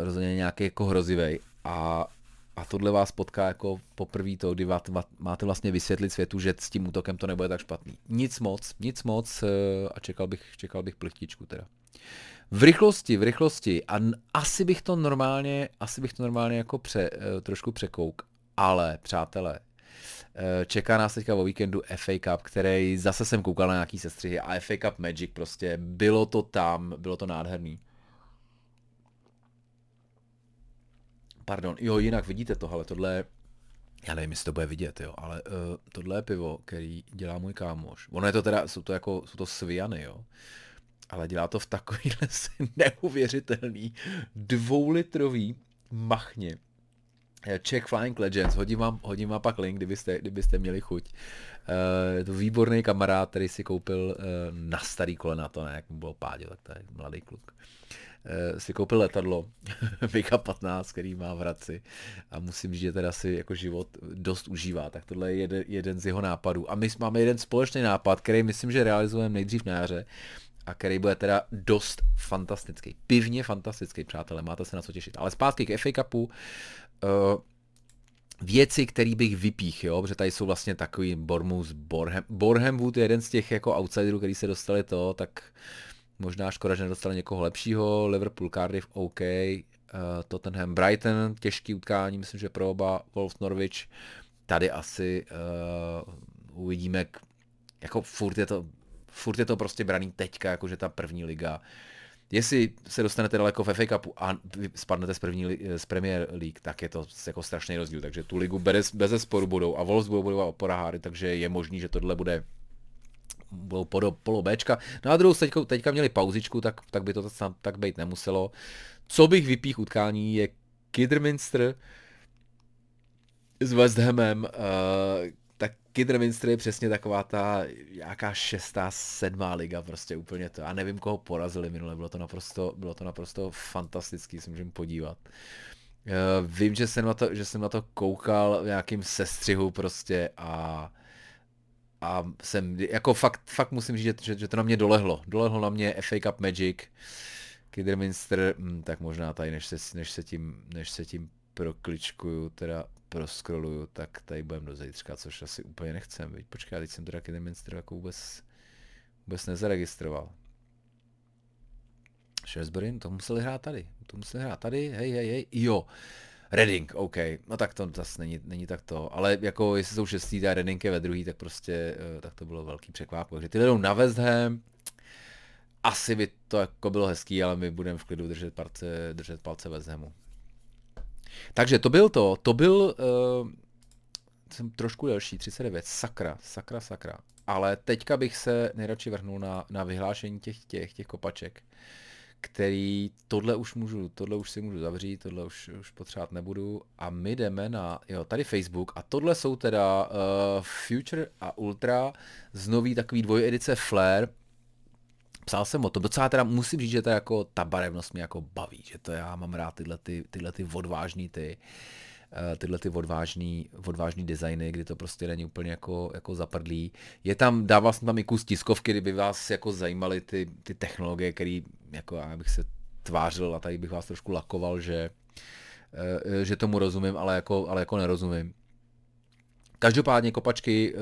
Uh, rozhodně nějaký jako hrozivej a, a tohle vás potká jako poprvé to, kdy vás, máte vlastně vysvětlit světu, že s tím útokem to nebude tak špatný. Nic moc, nic moc uh, a čekal bych, čekal bych plchtičku teda. V rychlosti, v rychlosti a n- asi bych to normálně, asi bych to normálně jako pře, uh, trošku překouk, ale přátelé, uh, čeká nás teďka o víkendu F A Cup, který zase jsem koukal na nějaký sestřihy a F A Cup Magic prostě, bylo to tam, bylo to nádherný. Pardon, jo, jinak vidíte tohle, tohle, já nevím, jestli to bude vidět, jo, ale uh, tohle je pivo, který dělá můj kámoš. Ono je to teda, jsou to jako, jsou to svijany, jo, ale dělá to v takovýhle neuvěřitelný dvoulitrový machně. Czech Flying Legends, hodím vám, hodím vám pak link, kdybyste, kdybyste měli chuť. Uh, je to výborný kamarád, který si koupil uh, na starý kolena, to ne, jak mu bylo pádě, tak to je mladý kluk. Si koupil letadlo Mika patnáct, který má v Hradci a musím říct, že teda si jako život dost užívá, tak tohle je jeden, jeden z jeho nápadů. A my máme jeden společný nápad, který myslím, že realizujeme nejdřív na jaře a který bude teda dost fantastický, pivně fantastický, přátelé, máte se na co těšit. Ale zpátky k F A Cupu, uh, věci, který bych vypích, jo, protože tady jsou vlastně takový Bournemouth, Borham, Borhamwood je jeden z těch jako outsiderů, který se dostali to, tak možná škoda, že nedostali někoho lepšího. Liverpool, Cardiff, OK. Uh, Tottenham, Brighton, těžký utkání, myslím, že pro oba. Wolves, Norwich. Tady asi uh, uvidíme, k, jako furt je, to, furt je to prostě braný teďka, jakože ta první liga. Jestli se dostanete daleko v F A Cupu a spadnete z, první, z Premier League, tak je to jako strašný rozdíl. Takže tu ligu bez, bez sporu budou a Wolves budou budovat poraháry, takže je možný, že tohle bude bylo polo, polo Bčka. No a druhou teďka, teďka měli pauzičku, tak, tak by to tak být nemuselo. Co bych vypíchl utkání je Kidderminster s West Hamem. Uh, tak Kidderminster je přesně taková ta nějaká šestá, sedmá liga prostě úplně to. Já nevím, koho porazili minule, bylo to naprosto, bylo to naprosto fantastický, se můžeme podívat. Uh, vím, že jsem, na to, že jsem na to koukal v nějakým sestřihu prostě a A jsem, jako fakt, fakt musím říct, že, že to na mě dolehlo. Dolehlo na mě F A Cup Magic, Kidderminster, hm, tak možná tady, než se, než se tím, než se tím prokličkuju, teda proskroluju, tak tady budem do zítřka, což asi úplně nechcem, viď? Počkej, teď jsem teda Kidderminster jako vůbec, vůbec nezaregistroval. Shrewsbury, to museli hrát tady, to museli hrát tady, hej, hej, hej, jo. Reading, OK, no tak to zase není, není tak to, ale jako jestli jsou šestý a Reading je ve druhý, tak prostě, tak to bylo velký překvap. Takže ty jdou na West Ham, asi by to jako bylo hezký, ale my budeme v klidu držet, parce, držet palce West Hamu. Takže to byl to, to byl, uh, jsem trošku delší, třicet devět, sakra, sakra, sakra, ale teďka bych se nejradši vrhnul na, na vyhlášení těch, těch, těch kopaček, který tohle už můžu, tohle už si můžu zavřít, tohle už, už potřebovat nebudu a my jdeme na, jo, tady Facebook a tohle jsou teda uh, Future a Ultra z nový takový dvojedice Flare. Psal jsem o to, docela teda musím říct, že to jako ta barevnost mě jako baví, že to já mám rád tyhle ty, tyhle ty odvážný ty, uh, tyhle ty odvážný, odvážný designy, kdy to prostě není úplně jako, jako zaprdlý. Je tam, dával jsem tam i kus tiskovky, kdyby vás jako zajímaly ty, ty technologie, které jako já bych se tvářil, a tady bych vás trošku lakoval, že, že tomu rozumím, ale jako, ale jako nerozumím. Každopádně kopačky,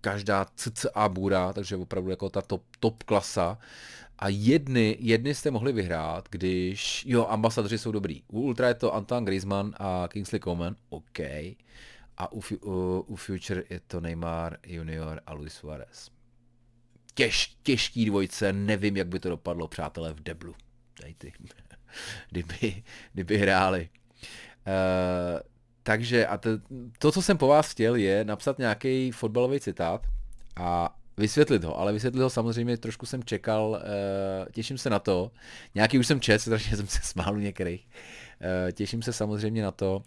každá cca bůra, takže opravdu jako ta top, top klasa. A jedny, jedny jste mohli vyhrát, když, jo, ambasadoři jsou dobrý. U Ultra je to Antoine Griezmann a Kingsley Coman, OK. A u, u, u Future je to Neymar junior a Luis Suárez. Těž, těžký dvojce, nevím, jak by to dopadlo, přátelé, v deblu. Dej ty, kdyby, kdyby hráli. Uh, takže a to, to, co jsem po vás chtěl, je napsat nějaký fotbalový citát a vysvětlit ho, ale vysvětlit ho samozřejmě trošku jsem čekal, těším se na to, nějaký už jsem čet, strašně jsem se smál u některých, těším se samozřejmě na to,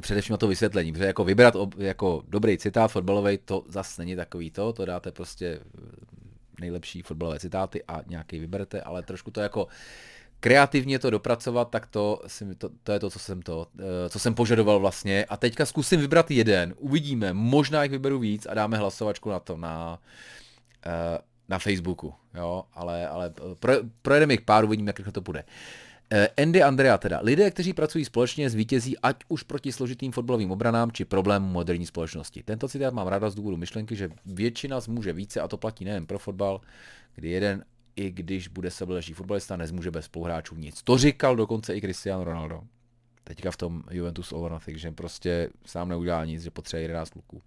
především na to vysvětlení, protože jako vybrat ob, jako dobrý citát fotbalovej, to zas není takový to, to dáte prostě nejlepší fotbalové citáty a nějaký vyberete, ale trošku to jako kreativně to dopracovat, tak to, to, to je to, co jsem to, co jsem požadoval vlastně. A teďka zkusím vybrat jeden, uvidíme, možná jich vyberu víc a dáme hlasovačku na to, na, na Facebooku, jo, ale, ale pro, projedeme jich pár, uvidíme, jak rychle to půjde. Andy Andrea teda. Lidé, kteří pracují společně, zvítězí ať už proti složitým fotbalovým obranám či problémům moderní společnosti. Tento citát mám ráda z důvodu myšlenky, že většina zmůže více a to platí nejen pro fotbal, kdy jeden, i když bude sebeležší fotbalista, nezmůže bez spoluhráčů nic. To říkal dokonce i Cristiano Ronaldo. Teďka v tom Juventus over nothing, že prostě sám neudělá nic, že potřebuje jedenáct kluků.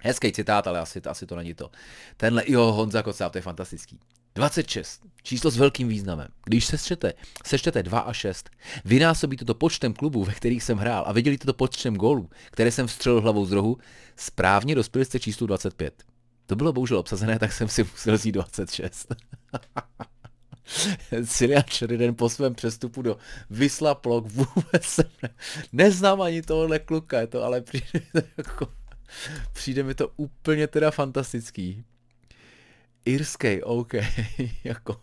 Hezký citát, ale asi, asi to není to. Tenhle, jo, Honza Kocáv, to je fantastický. dvacet šest. Číslo s velkým významem. Když sečtete, sečtete dva a šest, vynásobíte to počtem klubů, ve kterých jsem hrál a vydělíte to počtem gólů, které jsem vstřelil hlavou z rohu, správně dospěli jste číslu dvacet pět. To bylo bohužel obsazené, tak jsem si musel zjít dvacet šest. Cillian Sheridan po svém přestupu do Wisla Plock, vůbec jsem ne... neznám ani tohohle kluka, je to, ale přijde mi to, jako... přijde mi to úplně teda fantastický. Irský, OK, jako...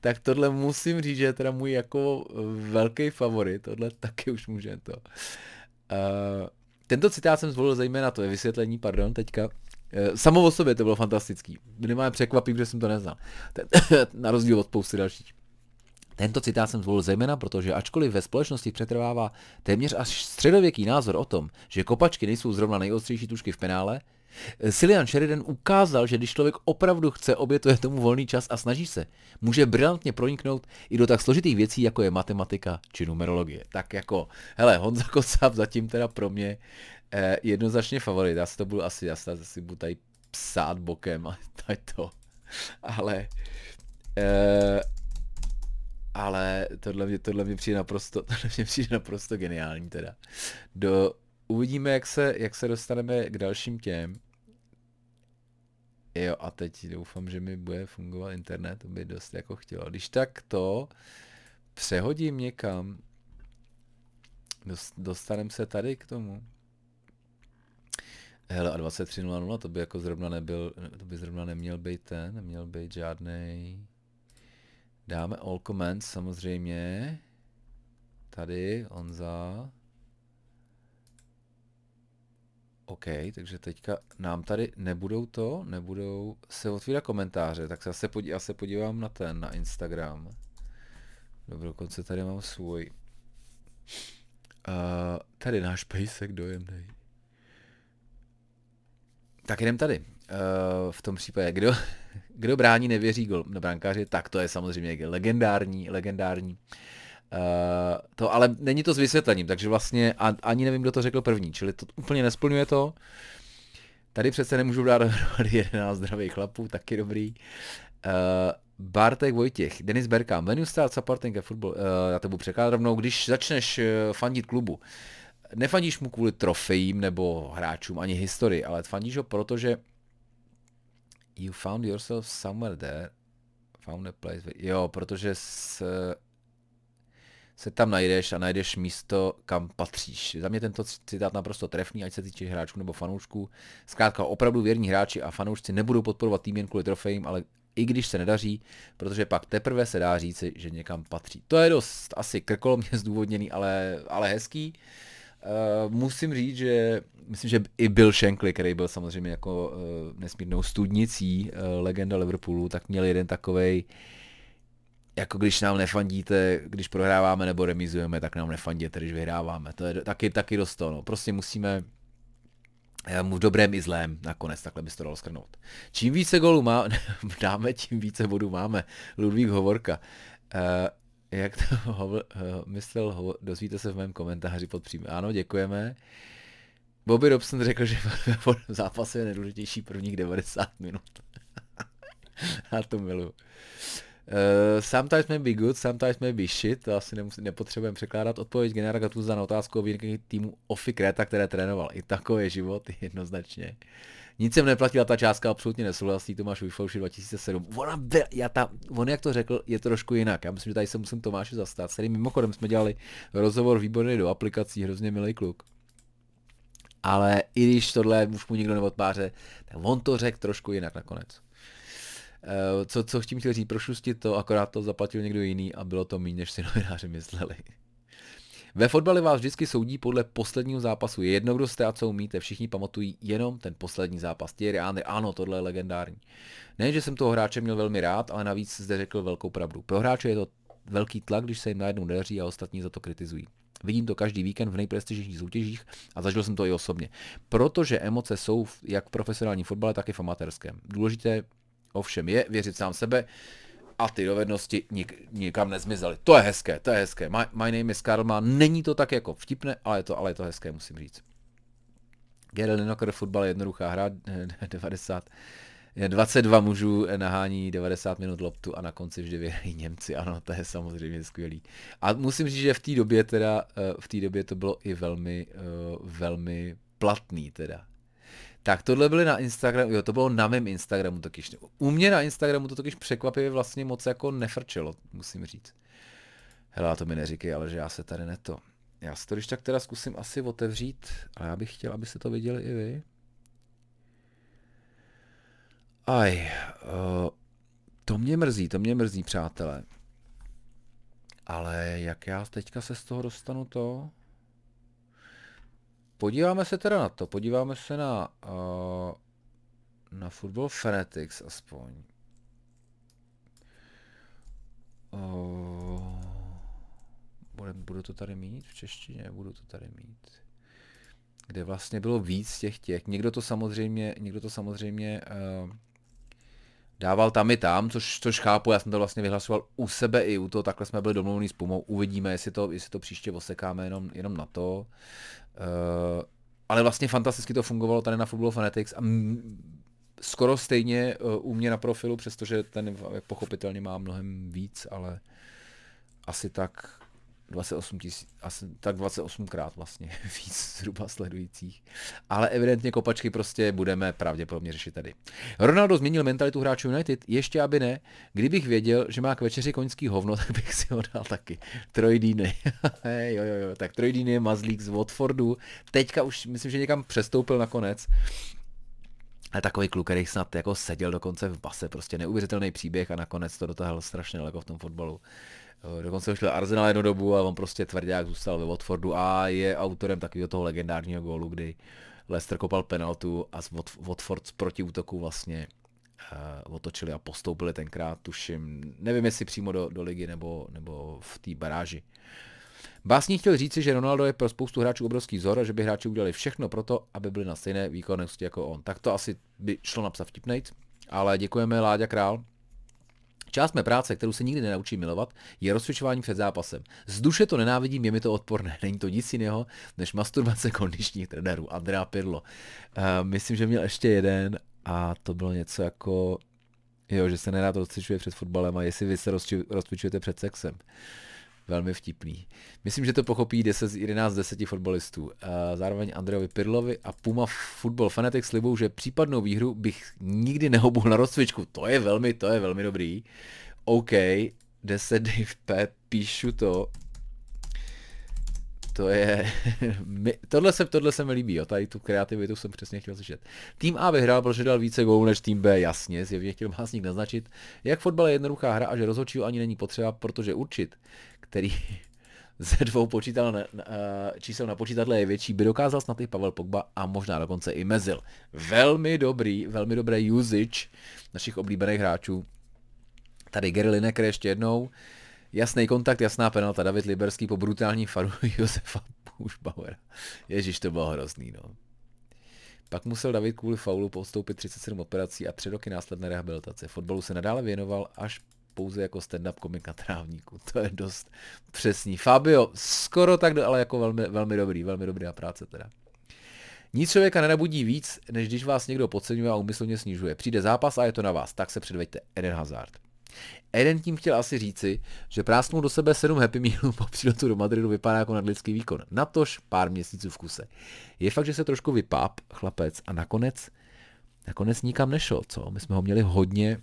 tak tohle musím říct, že je teda můj jako velký favorit, tohle taky už může to. Uh... Tento citát jsem zvolil zejména, to je vysvětlení, pardon, teďka. Samo o sobě to bylo fantastický. Minimálně překvapím, že jsem to neznal. Na rozdíl od spousty dalších. Tento citát jsem zvolil zejména, protože ačkoliv ve společnosti přetrvává téměř až středověký názor o tom, že kopačky nejsou zrovna nejostřejší tužky v penále, Cillian Sheridan ukázal, že když člověk opravdu chce, obětuje tomu volný čas a snaží se, může brilantně proniknout i do tak složitých věcí, jako je matematika či numerologie. Tak jako, hele, Honza Kocáv zatím teda pro mě eh, jednoznačně favorit. Já si to budu asi, já si, já si budu tady psát bokem a tady to. Ale, eh, ale tohle mě, tohle mě přijde naprosto, tohle mě přijde naprosto geniální teda. Do... Uvidíme, jak se, jak se dostaneme k dalším těm. Jo, a teď doufám, že mi bude fungovat internet, to by dost jako chtělo. Když tak to přehodím někam, dostaneme se tady k tomu. Hele, a dvacet tři nula nula, to by jako zrovna nebyl, to by zrovna neměl být ten, neměl být žádnej. Dáme all comments samozřejmě. Tady, Honza. OK, takže teďka nám tady nebudou to, nebudou se otvírat komentáře, tak se, podí, já se podívám na ten, na Instagram. Dobro, dokonce tady mám svůj. Uh, tady náš pejsek dojemnej. Tak jdem tady. Uh, v tom případě, kdo, kdo brání, nevěří gol na brankáři, tak to je samozřejmě legendární, legendární. Uh, to, ale není to s vysvětlením, takže vlastně a, ani nevím, kdo to řekl první, čili to úplně nesplňuje to. Tady přece nemůžu dát dohromady jedenáct zdravých chlapů, taky dobrý. Uh, Bartek Vojtěch, Denis Berkám, when you start supporting a football, uh, já to budu překládat rovnou, když začneš fandit klubu, nefandíš mu kvůli trofejím nebo hráčům, ani historii, ale fandíš ho proto, že you found yourself somewhere there, found a place, with... jo, protože s... se tam najdeš a najdeš místo, kam patříš. Za mě tento citát naprosto trefný, ať se týče hráčů nebo fanoušků. Zkrátka opravdu věrní hráči a fanoušci nebudou podporovat tým jen kvůli trofejím, ale i když se nedaří, protože pak teprve se dá říci, že někam patří. To je dost asi krkolomně zdůvodněný, ale, ale hezký. Uh, musím říct, že myslím, že i Bill Shankly, který byl samozřejmě jako uh, nesmírnou studnicí, uh, legenda Liverpoolu, tak měl jeden takovej jako když nám nefandíte, když prohráváme nebo remizujeme, tak nám nefanděte, když vyhráváme. To je taky, taky dost to, no. Prostě musíme v dobrém i zlém nakonec, takhle bys to dalo shrnout. Čím více gólů má, dáme, tím více bodů máme. Ludvík Hovorka. Uh, jak to ho, myslel, ho, dozvíte se v mém komentáři pod příjmem. Ano, děkujeme. Bobby Robson řekl, že v zápase je nejdůležitější prvních devadesát minut. Já to miluji. Uh, sometimes may be good, sometimes may be shit, to asi nemus- nepotřebujeme překládat. Odpověď Generála Gattuza na otázku o výrky týmu Ofi Kréta, které trénoval. I takový je život, jednoznačně. Nic jsem neplatila, ta částka absolutně nesouhlasí, Tomáš Ujfouši dva tisíce sedm. Ona byla, já ta, on jak to řekl, je trošku jinak. Já myslím, že tady se musím Tomáše zastat. S kterým mimochodem jsme dělali rozhovor výborný do aplikací, hrozně milý kluk. Ale i když tohle už mu nikdo neodpáře, tak on to řekl trošku jinak nakonec. Co, co tím chtěl říct, prošustit to, akorát to zaplatil někdo jiný a bylo to méně, než si novináři mysleli. Ve fotbale vás vždycky soudí podle posledního zápasu. Je jedno, kdo jste a co umíte, všichni pamatují jenom ten poslední zápas. Thierry Henry, ano, tohle je legendární. Ne, že jsem toho hráče měl velmi rád, ale navíc zde řekl velkou pravdu. Pro hráče je to velký tlak, když se jim najednou nedaří a ostatní za to kritizují. Vidím to každý víkend v nejprestižnějších soutěžích a zažil jsem to i osobně. Protože emoce jsou jak v profesionálním fotbale, tak i v amatérském. Důležité ovšem je věřit sám sebe a ty dovednosti nik, nikam nezmizely. To je hezké, to je hezké. My, my name is Karma. Není to tak jako vtipné, ale je to, ale je to hezké, musím říct. Gerald Lineker, fotbal je jednoduchá hra, devadesát, dvacet dva mužů nahání devadesát minut loptu a na konci vždy vyhrají Němci. Ano, to je samozřejmě skvělý. A musím říct, že v té době teda, v té době to bylo i velmi, velmi platný teda. Tak tohle byly na Instagramu, jo, to bylo na mém Instagramu totiž. U mě na Instagramu to totiž překvapivě vlastně moc jako nefrčelo, musím říct. Hele, to mi neříkej, ale že já se tady neto. Já si to když tak teda zkusím asi otevřít, ale já bych chtěl, abyste to viděli i vy. Aj, uh, to mě mrzí, to mě mrzí, přátelé. Ale jak já teďka se z toho dostanu to... Podíváme se teda na to, podíváme se na, uh, na Football Fanatics aspoň. Uh, budu to tady mít v češtině, budu to tady mít. Kde vlastně bylo víc těch těch, někdo to samozřejmě, někdo to samozřejmě uh, dával tam i tam, což, což chápu, já jsem to vlastně vyhlasoval u sebe i u toho, takhle jsme byli domluvení s Pumou, uvidíme, jestli to, jestli to příště osekáme jenom, jenom na to. Uh, ale vlastně fantasticky to fungovalo tady na Football Fanatics a m- skoro stejně uh, u mě na profilu, přestože ten pochopitelně má mnohem víc, ale asi tak dvacet osm tisíc, asi tak dvacet osmkrát vlastně víc zhruba sledujících. Ale evidentně kopačky prostě budeme pravděpodobně řešit tady. Ronaldo změnil mentalitu hráčů United, ještě aby ne. Kdybych věděl, že má k večeři koňský hovno, tak bych si ho dal taky. Troy Deeney. jo, jo, jo, tak Troy Deeney je mazlík z Watfordu. Teďka už myslím, že někam přestoupil nakonec. Ale takový kluk, který snad jako seděl dokonce v base, prostě neuvěřitelný příběh a nakonec to dotáhl strašně daleko v tom fotbalu. Dokonce ho šel Arsenal jednu dobu a on prostě tvrdák zůstal ve Watfordu a je autorem takového toho legendárního gólu, kdy Leicester kopal penaltu a z Watford z protiútoku vlastně uh, otočili a postoupili tenkrát, tuším, nevím jestli přímo do, do ligy nebo, nebo v té baráži. Básník chtěl říci, že Ronaldo je pro spoustu hráčů obrovský vzor a že by hráči udělali všechno pro to, aby byli na stejné výkonnosti jako on. Tak to asi by šlo napsat vtipnejc, ale děkujeme Láďa Král. Část mé práce, kterou se nikdy nenaučím milovat, je rozcvičování před zápasem. Z duše to nenávidím, je mi to odporné. Není to nic jiného, než masturbace kondičních trenérů. Andrea Pirlo. Uh, myslím, že měl ještě jeden a to bylo něco jako, jo, že se nerád rozcvičuje před fotbalem a jestli vy se rozcvičujete před sexem. Velmi vtipný. Myslím, že to pochopí deset z jedenácti z deseti fotbalistů. Zároveň Andrejovi Pirlovi a Puma Football Fanatics slibou, že případnou výhru bych nikdy neobul na rozcvičku. To je velmi, to je velmi dobrý. OK, deset dé ef pé, píšu to. To je... My, tohle, se, tohle se mi líbí, jo. Tady tu kreativitu jsem přesně chtěl slyšet. Tým A vyhrál, protože dal více gólů než tým B, jasně, zjevně chtěl básník naznačit, jak fotbal je jednoduchá hra a že rozhodčího ani není potřeba, protože určit, který ze dvou počítal na, na, čísel na počítadle je větší, by dokázal snad i Pavel Pogba a možná dokonce i Mezil. Velmi dobrý, velmi dobré usage našich oblíbených hráčů. Tady Gary Lineker ještě jednou. Jasný kontakt, jasná penalta. David Liberský po brutální faru Josefa Pušbauera. Ježíš, to bylo hrozný, no. Pak musel David kvůli faulu podstoupit třicet sedm operací a tři roky následné rehabilitace. Fotbalu se nadále věnoval až pouze jako stand-up komik na trávníku. To je dost přesný. Fabio, skoro tak, ale jako velmi, velmi dobrý, velmi dobrá práce teda. Nic člověka nenabudí víc, než když vás někdo podceňuje a úmyslně snižuje. Přijde zápas a je to na vás, tak se předveďte. Eden Hazard. Eden tím chtěl asi říci, že prásknul do sebe sedm happy mealů po příletu do Madridu vypadá jako nadlidský výkon. Natož pár měsíců v kuse. Je fakt, že se trošku vypáp chlapec a nakonec, nakonec nikam nešel, co? My jsme ho měli hodně,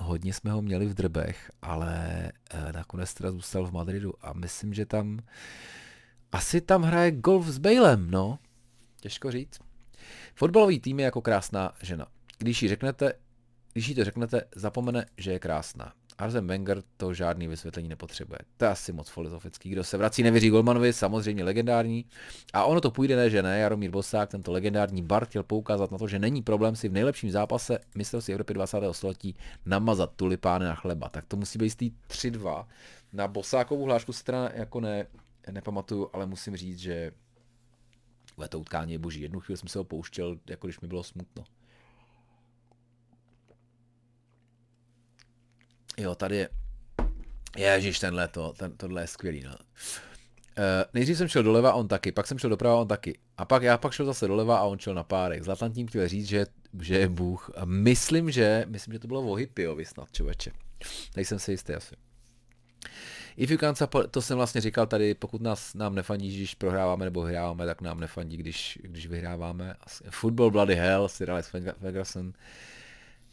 hodně jsme ho měli v drbech, ale nakonec teda zůstal v Madridu a myslím, že tam, asi tam hraje golf s Bejlem, no. Těžko říct. Fotbalový tým je jako krásná žena. Když jí řeknete, Když jí to řeknete, zapomene, že je krásná. Arsene Wenger to žádný vysvětlení nepotřebuje. To je asi moc filozofický. Kdo se vrací, nevěří golmanovi, samozřejmě legendární. A ono to půjde, ne, že ne. Jaromír Bosák, tento legendární bar, chtěl poukázat na to, že není problém si v nejlepším zápase mistrovství Evropy dvacátého století namazat tulipány na chleba. Tak to musí být jistý tři dva. Na Bosákovou hlášku se teda jako ne, nepamatuju, ale musím říct, že to utkání je boží. Jednu chvíli jsem se ho pouštěl, jako když mi bylo smutno. Jo, tady je, ježiš, tenhle to, ten, tohle je skvělý, no. E, nejdřív jsem šel doleva, on taky, pak jsem šel doprava, on taky. A pak já pak šel zase doleva a on šel na párek. Zlatan tím chtěl říct, že, že je Bůh. A myslím, že, myslím, že to bylo o Hippiovi snad, čověče. Tady jsem si jistý asi. If you can support, to jsem vlastně říkal tady, pokud nás, nám nefandí, když prohráváme nebo hráváme, tak nám nefandí, když, když vyhráváme. Football bloody hell, Sir Alex Ferguson.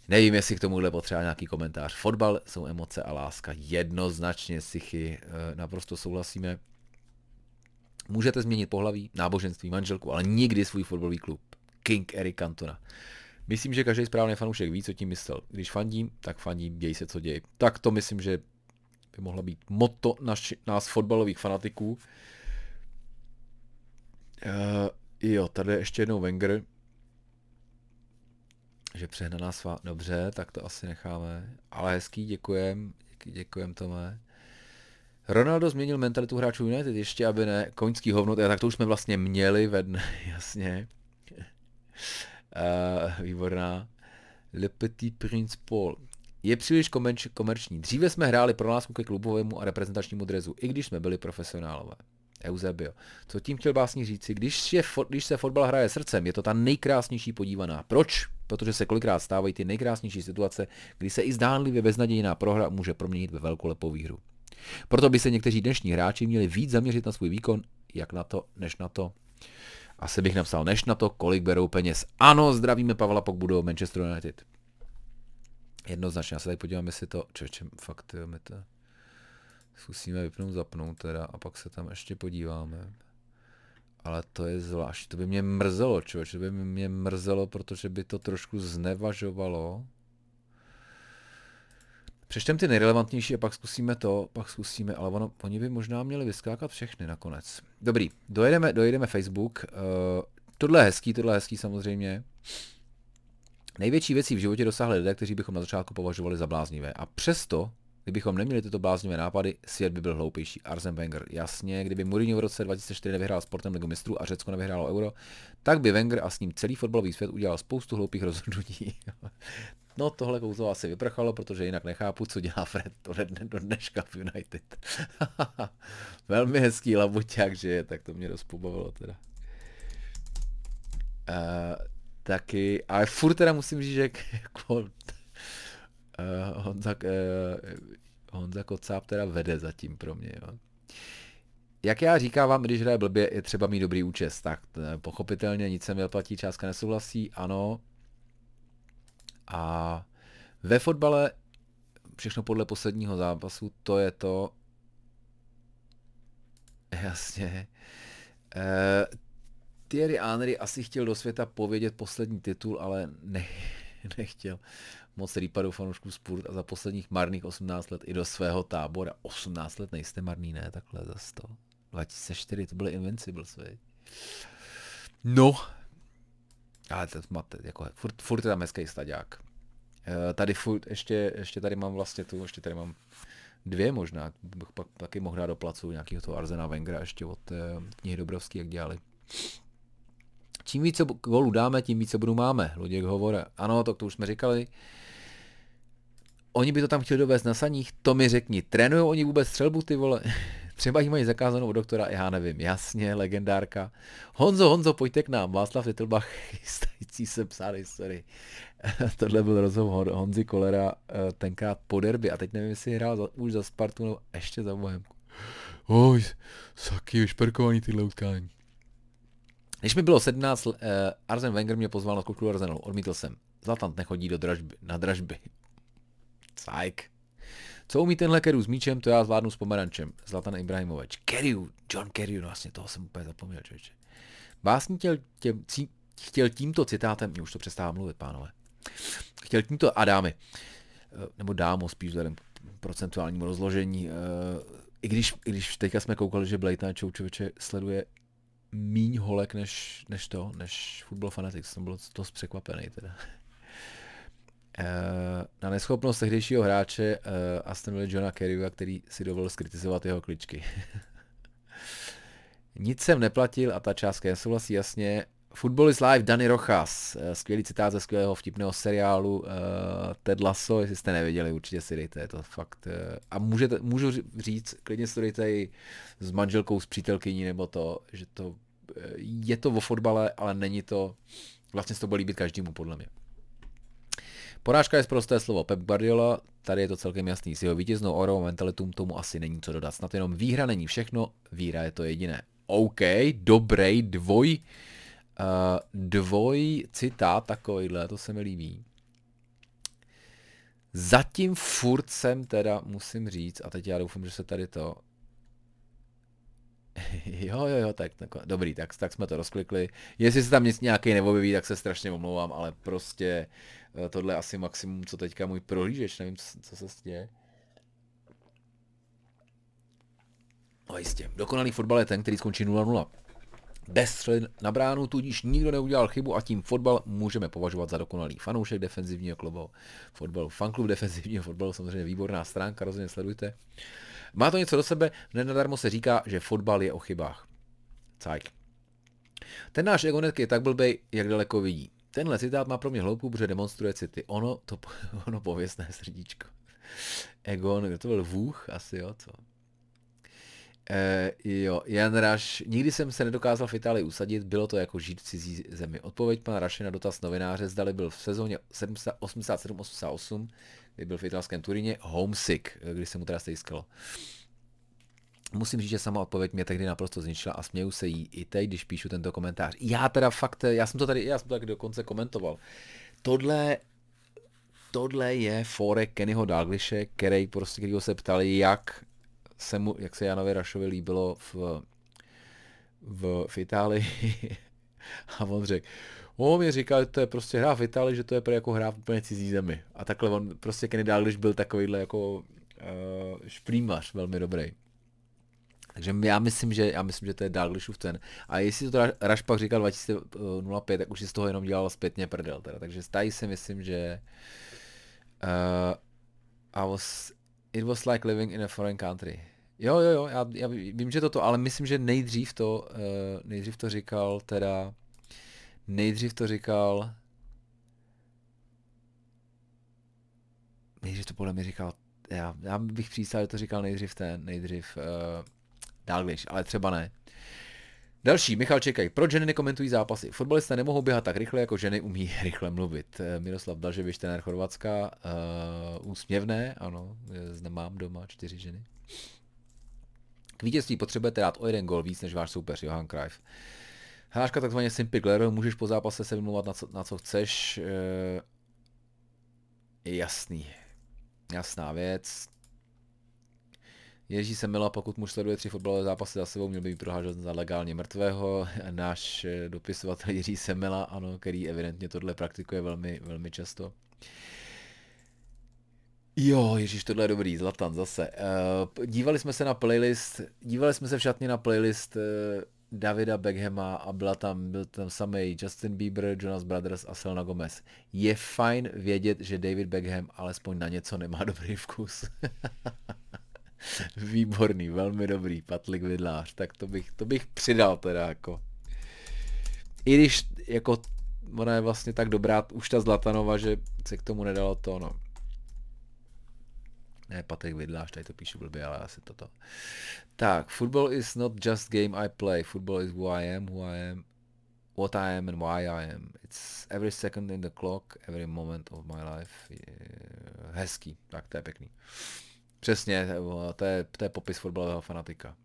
Nevím, jestli k tomuhle potřeba nějaký komentář. Fotbal jsou emoce a láska. Jednoznačně, Sichy, naprosto souhlasíme. Můžete změnit pohlaví, náboženství, manželku, ale nikdy svůj fotbalový klub. King Eric Cantona. Myslím, že každý správný fanoušek ví, co tím myslel. Když fandím, tak fandím, děj se, co děj. Tak to myslím, že by mohla být motto naš, nás fotbalových fanatiků. Uh, jo, tady ještě jednou Wenger. Že přehnaná svá... Dobře, tak to asi necháme. Ale hezký, děkujem. Děkujem, Tome. Ronaldo změnil mentalitu hráčů United, ještě aby ne. Koňský hovno, tak to už jsme vlastně měli ve dne, jasně. Uh, výborná. Le Petit Prince Paul. Je příliš komerč, komerční. Dříve jsme hráli pro lásku ke klubovému a reprezentačnímu drezu, i když jsme byli profesionálové. Eusebio. Co tím chtěl básní říci? Když, je, když se fotbal hraje srdcem, je to ta nejkrásnější podívaná. Proč? Protože se kolikrát stávají ty nejkrásnější situace, kdy se i zdánlivě beznadějná prohra může proměnit ve velkolepou výhru. Proto by se někteří dnešní hráči měli víc zaměřit na svůj výkon, jak na to, než na to. Asi bych napsal, než na to, kolik berou peněz. Ano, zdravíme Pavla Pogbu, Manchester United. Jednoznačně, já se tady podívám, jestli to... Čoče, fakt, jo, my to... Zkusíme vypnout, zapnout teda a pak se tam ještě podíváme. Ale to je zvláštní, to by mě mrzelo, člověk, to by mě mrzelo, protože by to trošku znevažovalo. Přečtem ty nejrelevantnější a pak zkusíme to, pak zkusíme, ale ono, oni by možná měli vyskákat všechny nakonec. Dobrý, dojedeme, dojedeme Facebook, uh, tohle je hezký, tohle je hezký samozřejmě. Největší věcí v životě dosáhli lidé, kteří bychom na začátku považovali za bláznivé a přesto, kdybychom neměli tyto bláznivé nápady, svět by byl hloupější. Arsene Wenger. Jasně, kdyby Mourinho v roce dva tisíce čtyři nevyhrál Sportem ligu mistrů a Řecko nevyhrálo Euro, tak by Wenger a s ním celý fotbalový svět udělal spoustu hloupých rozhodnutí. No tohle kouzlo asi vyprchalo, protože jinak nechápu, co dělá Fred do dneška v United. Velmi hezký labuťák, že je, tak to mě rozpobavilo teda. Uh, taky, ale furt teda musím říct, že jako... Uh, Honza, uh, Honza Kocáb teda vede zatím pro mě, jo. Jak já říkávám, když hraje blbě, je třeba mít dobrý účest, tak ne, pochopitelně nic se mi platí, částka nesouhlasí, ano. A ve fotbale všechno podle posledního zápasu, to je to, jasně, uh, Thierry Henry asi chtěl do světa povědět poslední titul, ale ne, nechtěl. Moc rýpadou fanoušků Spurs a za posledních marných osmnáct let i do svého tábora. osmnáct let nejste marný, ne? Takhle za sto. dva tisíce čtyři, to byly Invincibles, vej. No. Ale to máte, jako, furt, furt je tam hezký staďák. Tady furt, ještě, ještě tady mám vlastně tu, ještě tady mám dvě možná, bych pak taky mohl dát do placu nějakého toho Arsena Wengera ještě od eh, knihy Dobrovský, jak dělali. Čím více gólů dáme, tím více bodů máme, Luděk Hovora. Ano, to, to už jsme říkali. Oni by to tam chtěli dovést na saních, to mi řekni. Trénujou oni vůbec střelbu, ty vole? Třeba jí mají zakázanou od doktora, já nevím, jasně, legendárka. Honzo, Honzo, pojďte k nám, Václav Titlbach, chystající se psát historii. Tohle byl rozhovor Honzy Kolera tenkrát po derby a teď nevím, jestli hrál za, už za Spartu nebo ještě za Bohemku. Oj, saky, vyšperkovaný tyhle utkání. Když mi bylo sedmnáct, eh, Arsen Wenger mě pozval na klubu Arsenalu, odmítl jsem. Zlatan nechodí do dražby, na dražby. Cajk. Co umí tenhle Keru s míčem, to já zvládnu s pomerančem. Zlatan Ibrahimovič. Keru, John Keru, no vlastně toho jsem úplně zapomněl, čověče. Básník chtěl tímto citátem, mě už to přestává mluvit, pánové. Chtěl tímto, a dámy, nebo dámo spíš vzhledem k procentuálnímu rozložení, i když, i když teďka jsme koukali, že Blade Night Show, čověče, sleduje míň holek než, než to, než Football Fanatics, jsem byl dost překvapený teda. Na neschopnost tehdejšího hráče uh, Aston Villa Johna Kerryho, který si dovolil skritizovat jeho kličky. Nic jsem neplatil a ta částka nesouhlasí, jasně. Football is live, Dani Rochas. Skvělý citát ze skvělého vtipného seriálu uh, Ted Lasso, jestli jste nevěděli, určitě si dejte, je to fakt. Uh, a můžete, můžu říct, klidně si to dejte i s manželkou, s přítelkyní, nebo to, že to je to o fotbale, ale není to, vlastně se to bude líbit každému, podle mě. Porážka je prosté slovo. Pep Guardiola, tady je to celkem jasný, s jeho vítěznou orou mentalitům tomu asi není co dodat. Snad jenom výhra není všechno, víra je to jediné. OK, dobrý, dvoj, uh, dvoj citát takovýhle, to se mi líbí. Zatím furt jsem teda, musím říct, a teď já doufám, že se tady to... Jo, jo, jo, tak, tak dobrý, tak, tak jsme to rozklikli. Jestli se tam nic nějaký neobjeví, tak se strašně omlouvám, ale prostě tohle je asi maximum, co teďka můj prohlížeč, nevím, co, co se stěje. No jistě, dokonalý fotbal je ten, který skončí nula nula. Bez střely na bránu, tudíž nikdo neudělal chybu a tím fotbal můžeme považovat za dokonalý. Fanoušek defenzivního klubu, fotbalu, fanklub defenzivního fotbalu, samozřejmě výborná stránka, rozhodně sledujte. Má to něco do sebe, nenadarmo se říká, že fotbal je o chybách. Cajk. Ten náš Egonet je tak blbej, jak daleko vidí. Tenhle citát má pro mě hloubku, protože demonstruje city. Ono, to ono pověstné srdíčko. Egon, kdo to byl? Vůh? Asi jo, co? E, jo, Jan Raš. Nikdy jsem se nedokázal v Itálii usadit, bylo to jako žít v cizí zemi. Odpověď pana Raše na dotaz novináře, zdali byl v sezóně osmdesát sedm osmdesát osm, kdy byl v italském Turíně, homesick, kdy se mu teda stejskalo. Musím říct, že sama odpověď mě tehdy naprosto zničila a směju se jí i teď, když píšu tento komentář. Já teda fakt, já jsem to tady, já jsem to tak dokonce komentoval. Tohle, tohle je fore Kennyho Dalglishe, který prostě, kterýho se ptali, jak se mu, jak se Janovi Rašovi líbilo v, v, v Itálii. A on řekl, on mi říkal, že to je prostě hra v Itálii, že to je jako hra v úplně cizí zemi. A takhle on prostě Kenny Dalglish byl takovýhle jako uh, šplímař velmi dobrý. Takže já myslím, že, já myslím, že to je Dalglishův ten. A jestli to Raš pak říkal dva tisíce pět, tak už si z toho jenom dělal zpětně prdel. Teda. Takže tady si myslím, že uh, I was, it was like living in a foreign country. Jo, jo, jo, já, já vím, že toto, ale myslím, že nejdřív to, uh, nejdřív to říkal teda, nejdřív to říkal, nejdřív to podle mě říkal, já, já bych přísal, že to říkal nejdřív ten, nejdřív... Uh, Dalglish, ale třeba ne. Další, Michal Čekaj. Proč ženy nekomentují zápasy? Fotbalisté nemohou běhat tak rychle, jako ženy umí rychle mluvit. Miroslav Blaževič, trenér Chorvatska, uh, úsměvné, ano, mám doma čtyři ženy. K vítězství potřebujete dát o jeden gól víc než váš soupeř, Johan Cruyff. Hláška takzvaně Simpy Glero, můžeš po zápase se vymluvat na co, na co chceš. Uh, jasný, jasná věc. Jiří Semela, pokud muž sleduje tři fotbalové zápasy za sebou, měl by být prohlášen za legálně mrtvého. Náš dopisovatel Jiří Semela, ano, který evidentně tohle praktikuje velmi, velmi často. Jo, ježíš, tohle je dobrý, Zlatan zase. Dívali jsme se na playlist, dívali jsme se v šatně na playlist Davida Beckhama a byla tam, byl tam samý Justin Bieber, Jonas Brothers a Selena Gomez. Je fajn vědět, že David Beckham alespoň na něco nemá dobrý vkus. Výborný, velmi dobrý, Patrik Vidlář, tak to bych, to bych přidal teda jako. I když jako ona je vlastně tak dobrá, už ta Zlatanova, že se k tomu nedalo to, no. Ne, Patrik Vidláš, tady to píšu blbě, ale asi toto. Tak, football is not just game I play. Football is who I am, who I am, what I am and why I am. It's every second in the clock, every moment of my life. Hezký, tak to je pěkný. Přesně, to je, to je popis fotbalového fanatika.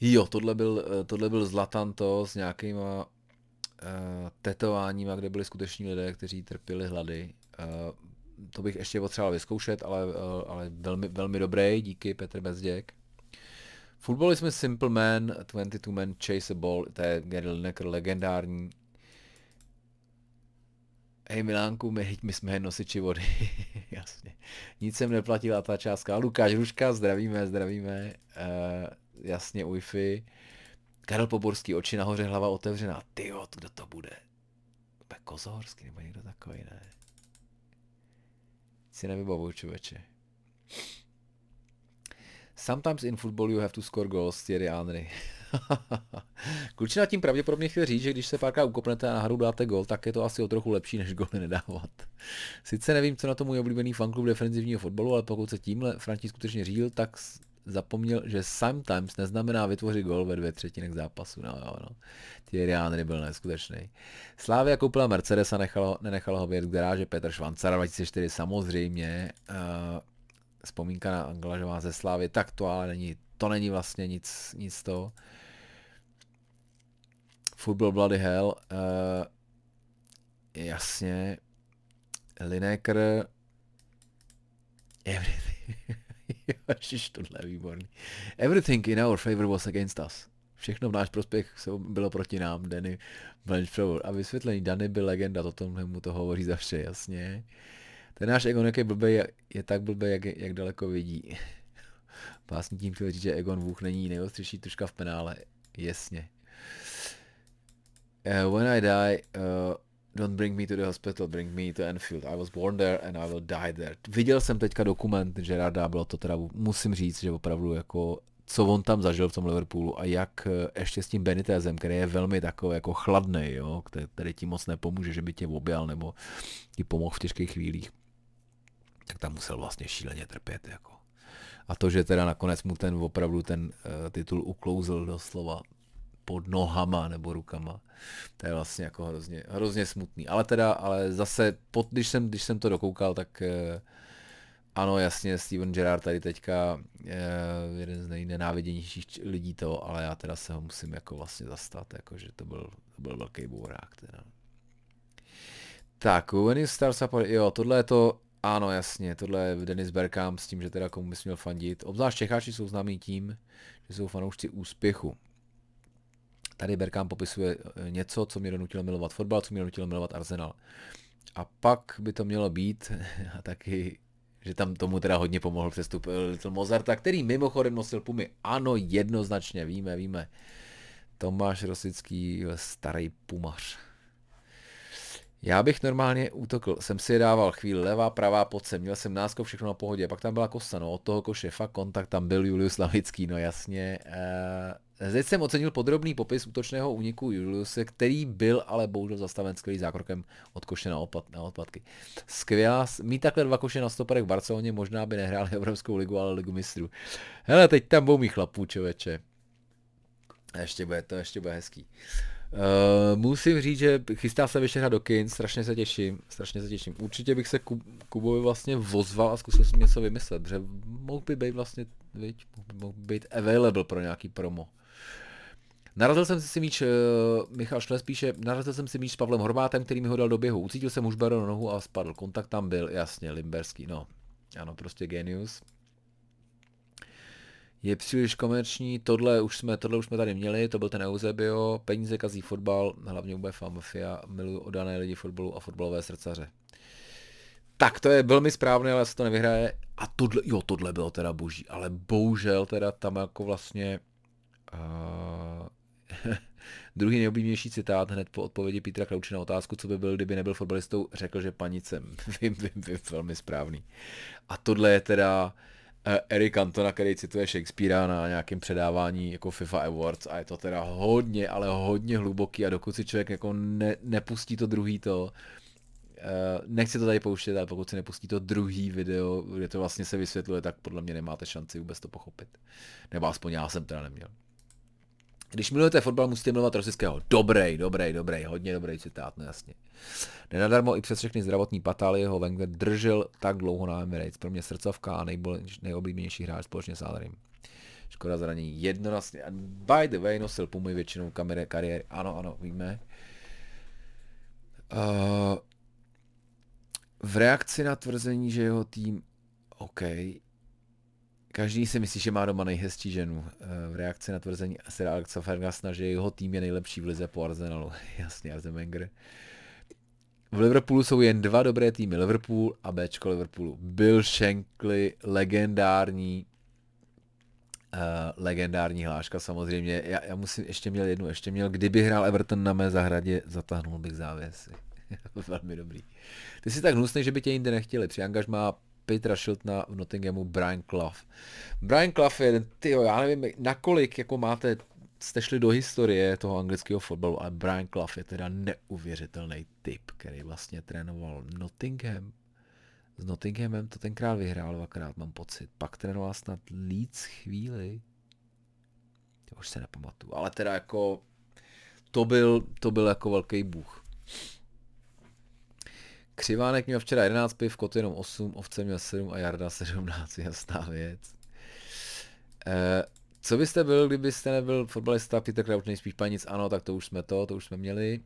Jo, tohle byl, tohle byl Zlatan to s nějakýma uh, tetováníma, kde byli skuteční lidé, kteří trpěli hlady. Uh, To bych ještě potřeboval vyzkoušet, ale, ale velmi, velmi dobrý, díky Petr Bezděk. Football is a simple man, dvacet dva men chase a ball, to je Gary Lineker, legendární. Hej Milánku, my, my jsme jen nosiči vody, jasně. Nic jsem neplatila ta částka. Lukáš Hruška, zdravíme, zdravíme, uh, jasně Wi-Fi. Karel Poborský, oči nahoře, hlava otevřená. Tyjo, kdo to bude? Bude Kozorský nebo někdo takový, ne? Si nevybavuju, člověče. Sometimes in football you have to score goals, Thierry Henry. Klučina tím pravděpodobně chtěl říct, že když se párkrát ukopnete a na hru dáte gol, tak je to asi o trochu lepší, než goly nedávat. Sice nevím, co na to můj oblíbený fanklub defenzivního fotbalu, ale pokud se tímhle František skutečně řídil, tak zapomněl, že sometimes neznamená vytvořit gol ve dvě třetinách zápasu. No jo, no. Thierry Henry byl neskutečný. Slávia koupila Mercedes a nechalo, nenechalo ho vědět v garáži. Petr Švancara dva tisíce čtyři samozřejmě. Uh, vzpomínka na angažování ze Slávy. Tak to ale není, to není vlastně nic, nic toho. Football bloody hell. Uh, jasně. Lineker. Everything. Ježiš, tohle je výborný. Everything in our favor was against us. Všechno v náš prospěch bylo proti nám, Danny Blanchfield. A vysvětlení, Danny byl legenda, to tomhle mu to hovoří zavše, jasně. Ten náš Egon, jak je blbej, je tak blbej, jak, jak daleko vidí. Vlastně tím chtěl říct, že Egon Vůch není nejostřejší tuška v penále. Jasně. Uh, when I die... Uh, Don't bring me to the hospital, bring me to Anfield. I was born there and I will die there. Viděl jsem teďka dokument Gerarda, bylo to teda, musím říct, že opravdu jako, co on tam zažil v tom Liverpoolu a jak ještě s tím Benitezem, který je velmi takový jako chladnej, jo, který ti moc nepomůže, že by tě objal nebo ti pomohl v těžkých chvílích, tak tam musel vlastně šíleně trpět, jako. A to, že teda nakonec mu ten opravdu ten uh, titul uklouzl doslova pod nohama nebo rukama. To je vlastně jako hrozně, hrozně smutný. Ale teda, ale zase, pod, když, jsem, když jsem to dokoukal, tak eh, ano, jasně, Steven Gerrard tady teďka eh, jeden z nejnenáviděnějších lidí toho, ale já teda se ho musím jako vlastně zastat, jakože to byl, to byl velký bourák teda. Tak, when you start up, jo, tohle je to, ano, jasně, tohle je Dennis Bergkamp s tím, že teda komu bys měl fandit. Obzvlášť Čecháči jsou známí tím, že jsou fanoušci úspěchu. Tady Bergkamp popisuje něco, co mě donutilo milovat fotbal, co mě donutilo milovat Arsenal. A pak by to mělo být, a taky, že tam tomu teda hodně pomohl přestup Little Mozarta, který mimochodem nosil Pumy. Ano, jednoznačně, víme, víme. Tomáš Rosický, starý pumař. Já bych normálně útokl, jsem si je dával chvíli levá, pravá, pod sem, měl jsem náskok, všechno na pohodě, pak tam byla kosa, no od toho koše, fakt kontakt, tam byl Julius Lavický, no jasně. Zde jsem ocenil podrobný popis útočného úniku Juliuse, který byl ale bohužel zastaven skvělý zákrokem od koše na, opat, na odpadky. Skvělá, mít takhle dva koše na stoperech v Barceloně, možná by nehráli Evropskou ligu, ale ligu mistrů. Hele, teď tam budou mý chlapů, čověče. Ještě bude, to ještě bude hezký. Uh, musím říct, že chystá se vyšehrat do kin, strašně se těším, strašně se těším. Určitě bych se Kub, Kubovi vlastně vozval a zkusil si něco vymyslet, protože mohl by být vlastně, viď, mohl by být available pro nějaký promo. Narazil jsem si míč, uh, Michal Šles píše, narazil jsem si míč s Pavlem Horvátem, který mi ho dal do běhu, ucítil jsem Hušberu na nohu a spadl, kontakt tam byl, jasně, Limberský, no, ano, prostě genius. Je příliš komerční, tohle už jsme, tohle už jsme tady měli, to byl ten Eusebio, peníze kazí fotbal, hlavně UEFA mafia, miluju odané lidi fotbalu a fotbalové srdcaře. Tak to je velmi správné, ale se to nevyhraje. A tohle, jo, tohle bylo teda boží, ale bohužel teda tam jako vlastně A... Druhý nejoblíbenější citát hned po odpovědi Petra Krauče na otázku, co by byl, kdyby nebyl fotbalistou, řekl, že panicem. Vím, vím, vím, velmi správný. A tohle je teda Eric Cantona, který cituje Shakespearea na nějakém předávání jako FIFA Awards, a je to teda hodně, ale hodně hluboký, a dokud si člověk jako ne, nepustí to druhý to, nechci to tady pouštět, ale pokud si nepustí to druhý video, kde to vlastně se vysvětluje, tak podle mě nemáte šanci vůbec to pochopit. Nebo aspoň já jsem teda neměl. Když milujete fotbal, musíte milovat Rosického. Dobrej, dobrej, dobrej, hodně dobrý citát, no jasně. Nenadarmo i přes všechny zdravotní patálie jeho Wenger držel tak dlouho na Emirates. Pro mě srdcovka a nejoblíbenější hráč společně s Alarym. Škoda zranění jednoznačně. By the way, nosil Pumy většinou kamery kariéry. Ano, ano, víme. Uh, v reakci na tvrzení, že jeho tým... OK... Každý si myslí, že má doma nejhezčí ženu. V reakci na tvrzení Sir Alexa Fergusona, že jeho tým je nejlepší v lize po Arsenalu. Jasně, Arsene Wenger. V Liverpoolu jsou jen dva dobré týmy. Liverpool a Bčko Liverpoolu. Bill Shankly, legendární uh, legendární hláška samozřejmě. Já, já musím, ještě měl jednu, ještě měl, kdyby hrál Everton na mé zahradě, zatáhnul bych závěsy. Velmi dobrý. Ty jsi tak hnusný, že by tě jinde nechtěli. Při angažmá Petra Shiltona v Nottinghamu Brian Clough. Brian Clough je jeden, tyjo, já nevím, nakolik jako máte, jste šli do historie toho anglického fotbalu, ale Brian Clough je teda neuvěřitelný typ, který vlastně trénoval Nottingham. S Nottinghamem to tenkrát vyhrál dvakrát, mám pocit. Pak trénoval snad Leeds chvíli. To už se nepamatuju, ale teda jako to byl, to byl jako velký bůh. Křivánek měl včera jedenáct piv, kot jenom osm, ovce měl sedm a Jarda sedmnáct, jasná věc. E, co byste byl, kdybyste nebyl fotbalista? Peter Crouch nejspíš panic, ano, tak to už jsme to, to už jsme měli.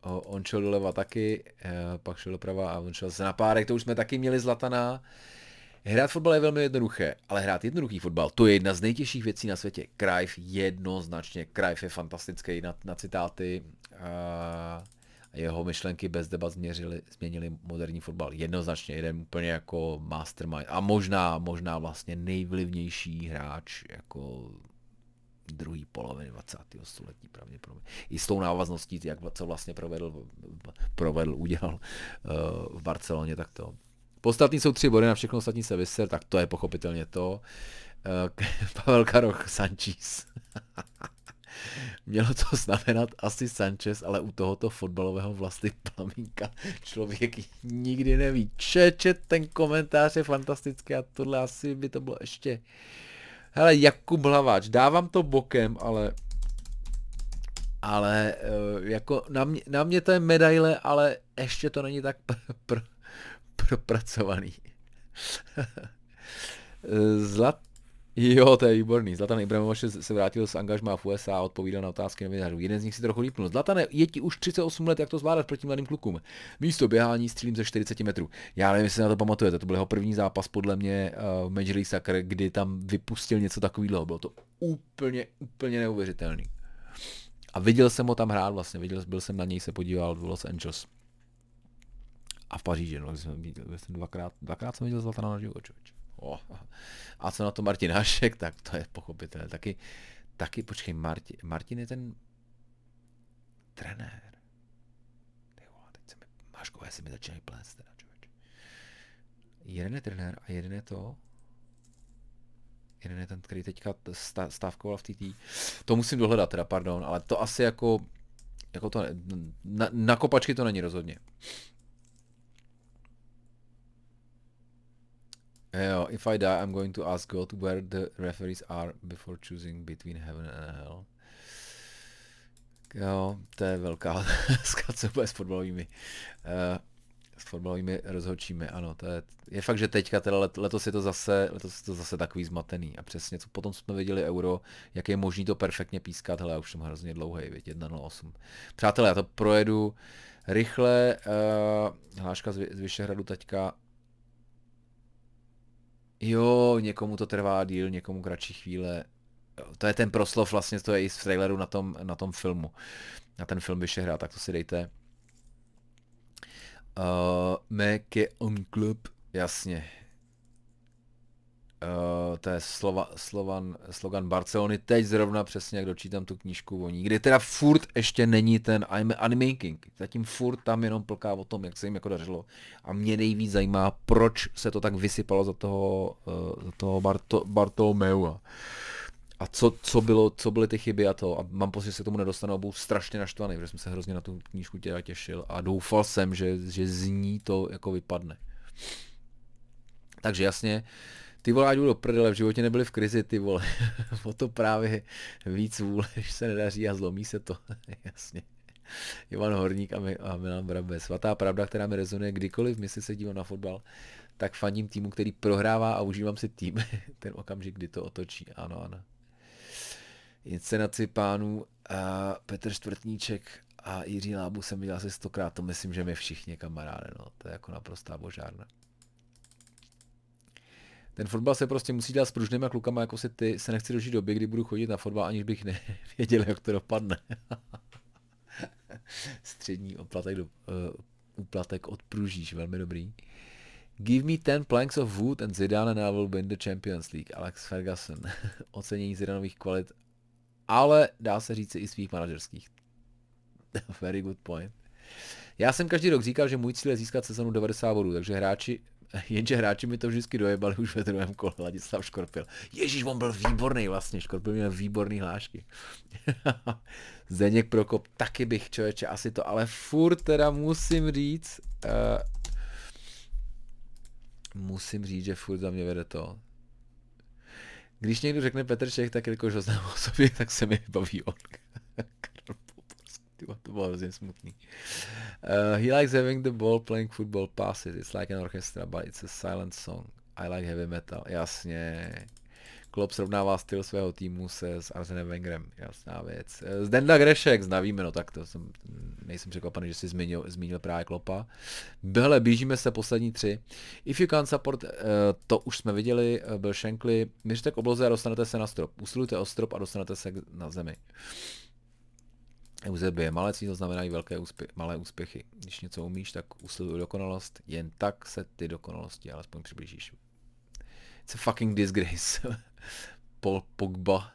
O, on šel doleva taky, e, pak šel doprava a on šel se na párek, to už jsme taky měli Zlataná. Hrát fotbal je velmi jednoduché, ale hrát jednoduchý fotbal, to je jedna z nejtěžších věcí na světě. Cruyff jednoznačně, Cruyff je fantastický na, na citáty. E, Jeho myšlenky bez debat změřili, změnili moderní fotbal. Jednoznačně jeden úplně jako mastermind. A možná, možná vlastně nejvlivnější hráč jako druhý poloviny dvacátého století pravděpodobně. I s tou návazností, jak co vlastně provedl, provedl udělal v Barceloně, tak to. Podstatný jsou tři body, na všechno ostatní se vyser, tak to je pochopitelně to. Pavel Karoch, Sanchez. Mělo to znamenat asi Sanchez, ale u tohoto fotbalového vlasti plamínka člověk nikdy neví. Čeče, ten komentář je fantastický a tohle asi by to bylo ještě... Hele, Jakub Hlaváč, dávám to bokem, ale... Ale jako na mě, na mě to je medaile, ale ještě to není tak pr- pr- propracovaný. Zlat. Jo, to je výborný. Zlatan Ibrahimovič se vrátil z angažmá v U S A a odpovídal na otázky novinářů. Jeden z nich si trochu lípnul. Zlatane, je ti už třicet osm let, jak to zvládat proti mladým klukům. Místo běhání střílím ze čtyřicet metrů. Já nevím, jestli na to pamatujete, to byl jeho první zápas podle mě v Major League Soccer, kdy tam vypustil něco takového. Bylo to úplně, úplně neuvěřitelný. A viděl jsem ho tam hrát vlastně, viděl, byl jsem na něj, se podíval v Los Angeles. A v Paříži, no, jsem viděl, jsem dvakrát, dvakrát jsem viděl Zlatana na život. Oh. A co na to Martin Hašek, tak to je pochopitelné. Taky, taky počkej, Martin, Martin je ten trenér. Tyjo, teď se mi, Máškové si mi začínají plést teda, člověč. Jeden je trenér a jeden je to, jeden je ten, který teďka stávkoval v T T. To musím dohledat teda, pardon, ale to asi jako, jako to, na, na kopačky to není rozhodně. Jo, if I die, I'm going to ask God where the referees are before choosing between heaven and hell. Jo, to je velká otázka, co bude s fotbalovými, uh, s fotbalovými rozhodčími, ano, to je, je fakt, že teďka, teda let, letos je to zase, letos je to zase takový zmatený a přesně, co potom jsme viděli euro, jak je možný to perfektně pískat, hele, já už jsem hrozně dlouhej, věď, jedna nula osm. Přátelé, já to projedu rychle, uh, hláška z, z Vyšehradu teďka. Jo, někomu to trvá díl, někomu kratší chvíle. To je ten proslov, vlastně to je i v traileru na tom, na tom filmu. Na ten film Vyšehrad, tak to si dejte. Uh, Meke on Club, jasně. Uh, to je slova, slovan, slogan Barcelony, teď zrovna přesně, jak dočítám tu knížku o ní, kdy teda furt ještě není ten I'm animaking, zatím furt tam jenom plká o tom, jak se jim jako dařilo a mě nejvíc zajímá, proč se to tak vysypalo za toho, uh, za toho Barto, Bartolomeua a co, co, bylo, co byly ty chyby a to a mám pocit, že se tomu nedostanou, budu strašně naštvaný, protože jsem se hrozně na tu knížku teda těšil a doufal jsem, že, že z ní to jako vypadne. Takže jasně, ty vole, ať jdu do prdele, v životě nebyli v krizi, ty vole, o to právě víc vůle, když se nedaří a zlomí se to, jasně. Ivan Horník a, my, a Milan Brabe, svatá pravda, která mi rezonuje kdykoliv, myslím se dívám na fotbal, tak fandím týmu, který prohrává a užívám si tým, ten okamžik, kdy to otočí, ano, ano. Inscenaci pánů a Petr Čtvrtníček a Jiří Lábu jsem viděl asi stokrát, to myslím, že my všichni kamaráde, no, to je jako naprostá božárna. Ten fotbal se prostě musí dělat s pružnýma klukama, jako si ty, se nechci dožít doby, kdy budu chodit na fotbal, aniž bych nevěděl, jak to dopadne. Střední uplatek, do, uh, uplatek od pružíš, velmi dobrý. Give me ten planks of wood and Zidane and I will win the Champions League, Alex Ferguson. Ocenění Zidanových kvalit, ale dá se říct i svých manažerských. Very good point. Já jsem každý rok říkal, že můj cíl je získat sezonu devadesát bodů, takže hráči Jenže hráči mi to vždycky dojebali už ve druhém kole, Ladislav Škorpil. Ježíš, on byl výborný vlastně, Škorpil měl výborný hlášky. Zdeněk Prokop, taky bych, člověče, asi to, ale furt teda musím říct, uh, musím říct, že furt za mě vede to. Když někdo řekne Petr Čech, tak jakož ho znám o sobě, tak se mi baví on. To bylo hrozně smutný. Uh, he likes having the ball, playing football, passes. It's like an orchestra, but it's a silent song. I like heavy metal. Jasně. Klopp srovnává styl svého týmu se s Arsenem Wengerem. Jasná věc. Zdenda Grešek, znavíme, no tak to jsem, nejsem překvapený, že jsi zmínil, zmínil právě Kloppa. Hele, blížíme se poslední tři. If you can support, uh, to už jsme viděli, uh, byl Shankly. Měřte k obloze a dostanete se na strop. Usilujte o strop a dostanete se na zemi. Eusebie je malé cíl, to znamená i velké úspě- malé úspěchy. Když něco umíš, tak usiluj dokonalost, jen tak se ty dokonalosti alespoň přiblížíš. It's a fucking disgrace. Paul Pogba.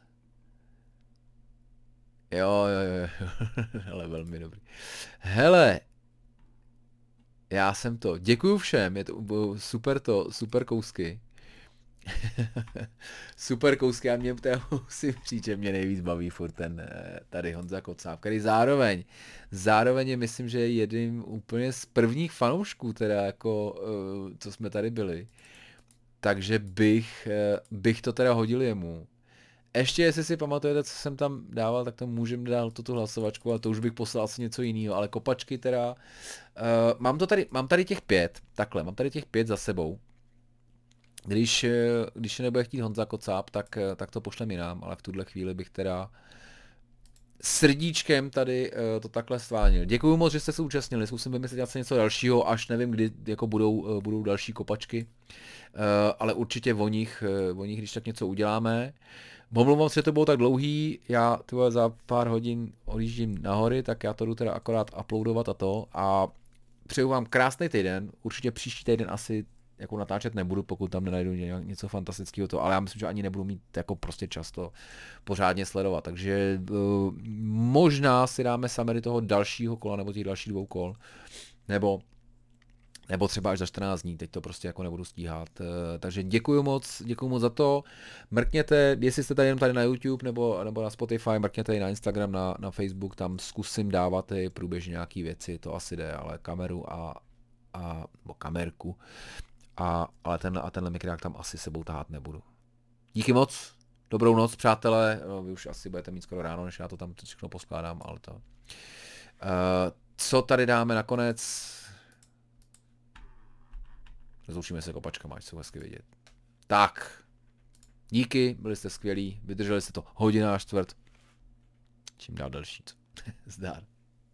Jo, jo, jo. Hele, velmi dobrý. Hele. Já jsem to. Děkuju všem, je to super to, super kousky. Super kousky a mě musím říct, že mě nejvíc baví furt ten tady Honza Kocáv, který zároveň zároveň je, myslím, že jedním úplně z prvních fanoušků teda jako, co jsme tady byli, takže bych bych to teda hodil jemu. Ještě jestli si pamatujete, co jsem tam dával, tak to můžeme dát tu hlasovačku, ale to už bych poslal asi něco jiného, ale kopačky teda, uh, mám to tady, mám tady těch pět, takhle, mám tady těch pět za sebou. Když, když nebude chtít Honza Kocáb, tak, tak to pošlem jinám, ale v tuhle chvíli bych teda srdíčkem tady to takhle stvánil. Děkuju moc, že jste se účastnili, zkusím vymyslet asi něco dalšího, až nevím, kdy jako budou, budou další kopačky, ale určitě o nich, o nich když tak něco uděláme. Omlouvám se, že to bylo tak dlouhý, já tyhle za pár hodin odjíždím nahory, tak já to jdu teda akorát uploadovat a to a přeju vám krásný týden, určitě příští týden asi jako natáčet nebudu, pokud tam nenajdu něco fantastického to, ale já myslím, že ani nebudu mít jako prostě často pořádně sledovat, takže uh, možná si dáme samery toho dalšího kola, nebo těch dalších dvou kol, nebo, nebo třeba až za čtrnáct dní, teď to prostě jako nebudu stíhat, uh, takže děkuju moc, děkuju moc za to, mrkněte, jestli jste tady jenom tady na YouTube, nebo, nebo na Spotify, mrkněte i na Instagram, na, na Facebook, tam zkusím dávat i průběžně nějaký věci, to asi jde, ale kameru a, a nebo kamerku, A, ale tenhle, a tenhle mikrák tam asi sebou tahat nebudu. Díky moc, dobrou noc, přátelé, no, vy už asi budete mít skoro ráno, než já to tam všechno poskládám, ale to... Uh, co tady dáme nakonec? Rozloučíme se kopačkama, ať jsou hezky vidět. Tak, díky, byli jste skvělí, vydrželi jste to hodina a čtvrt. Čím dál delší. Zdar.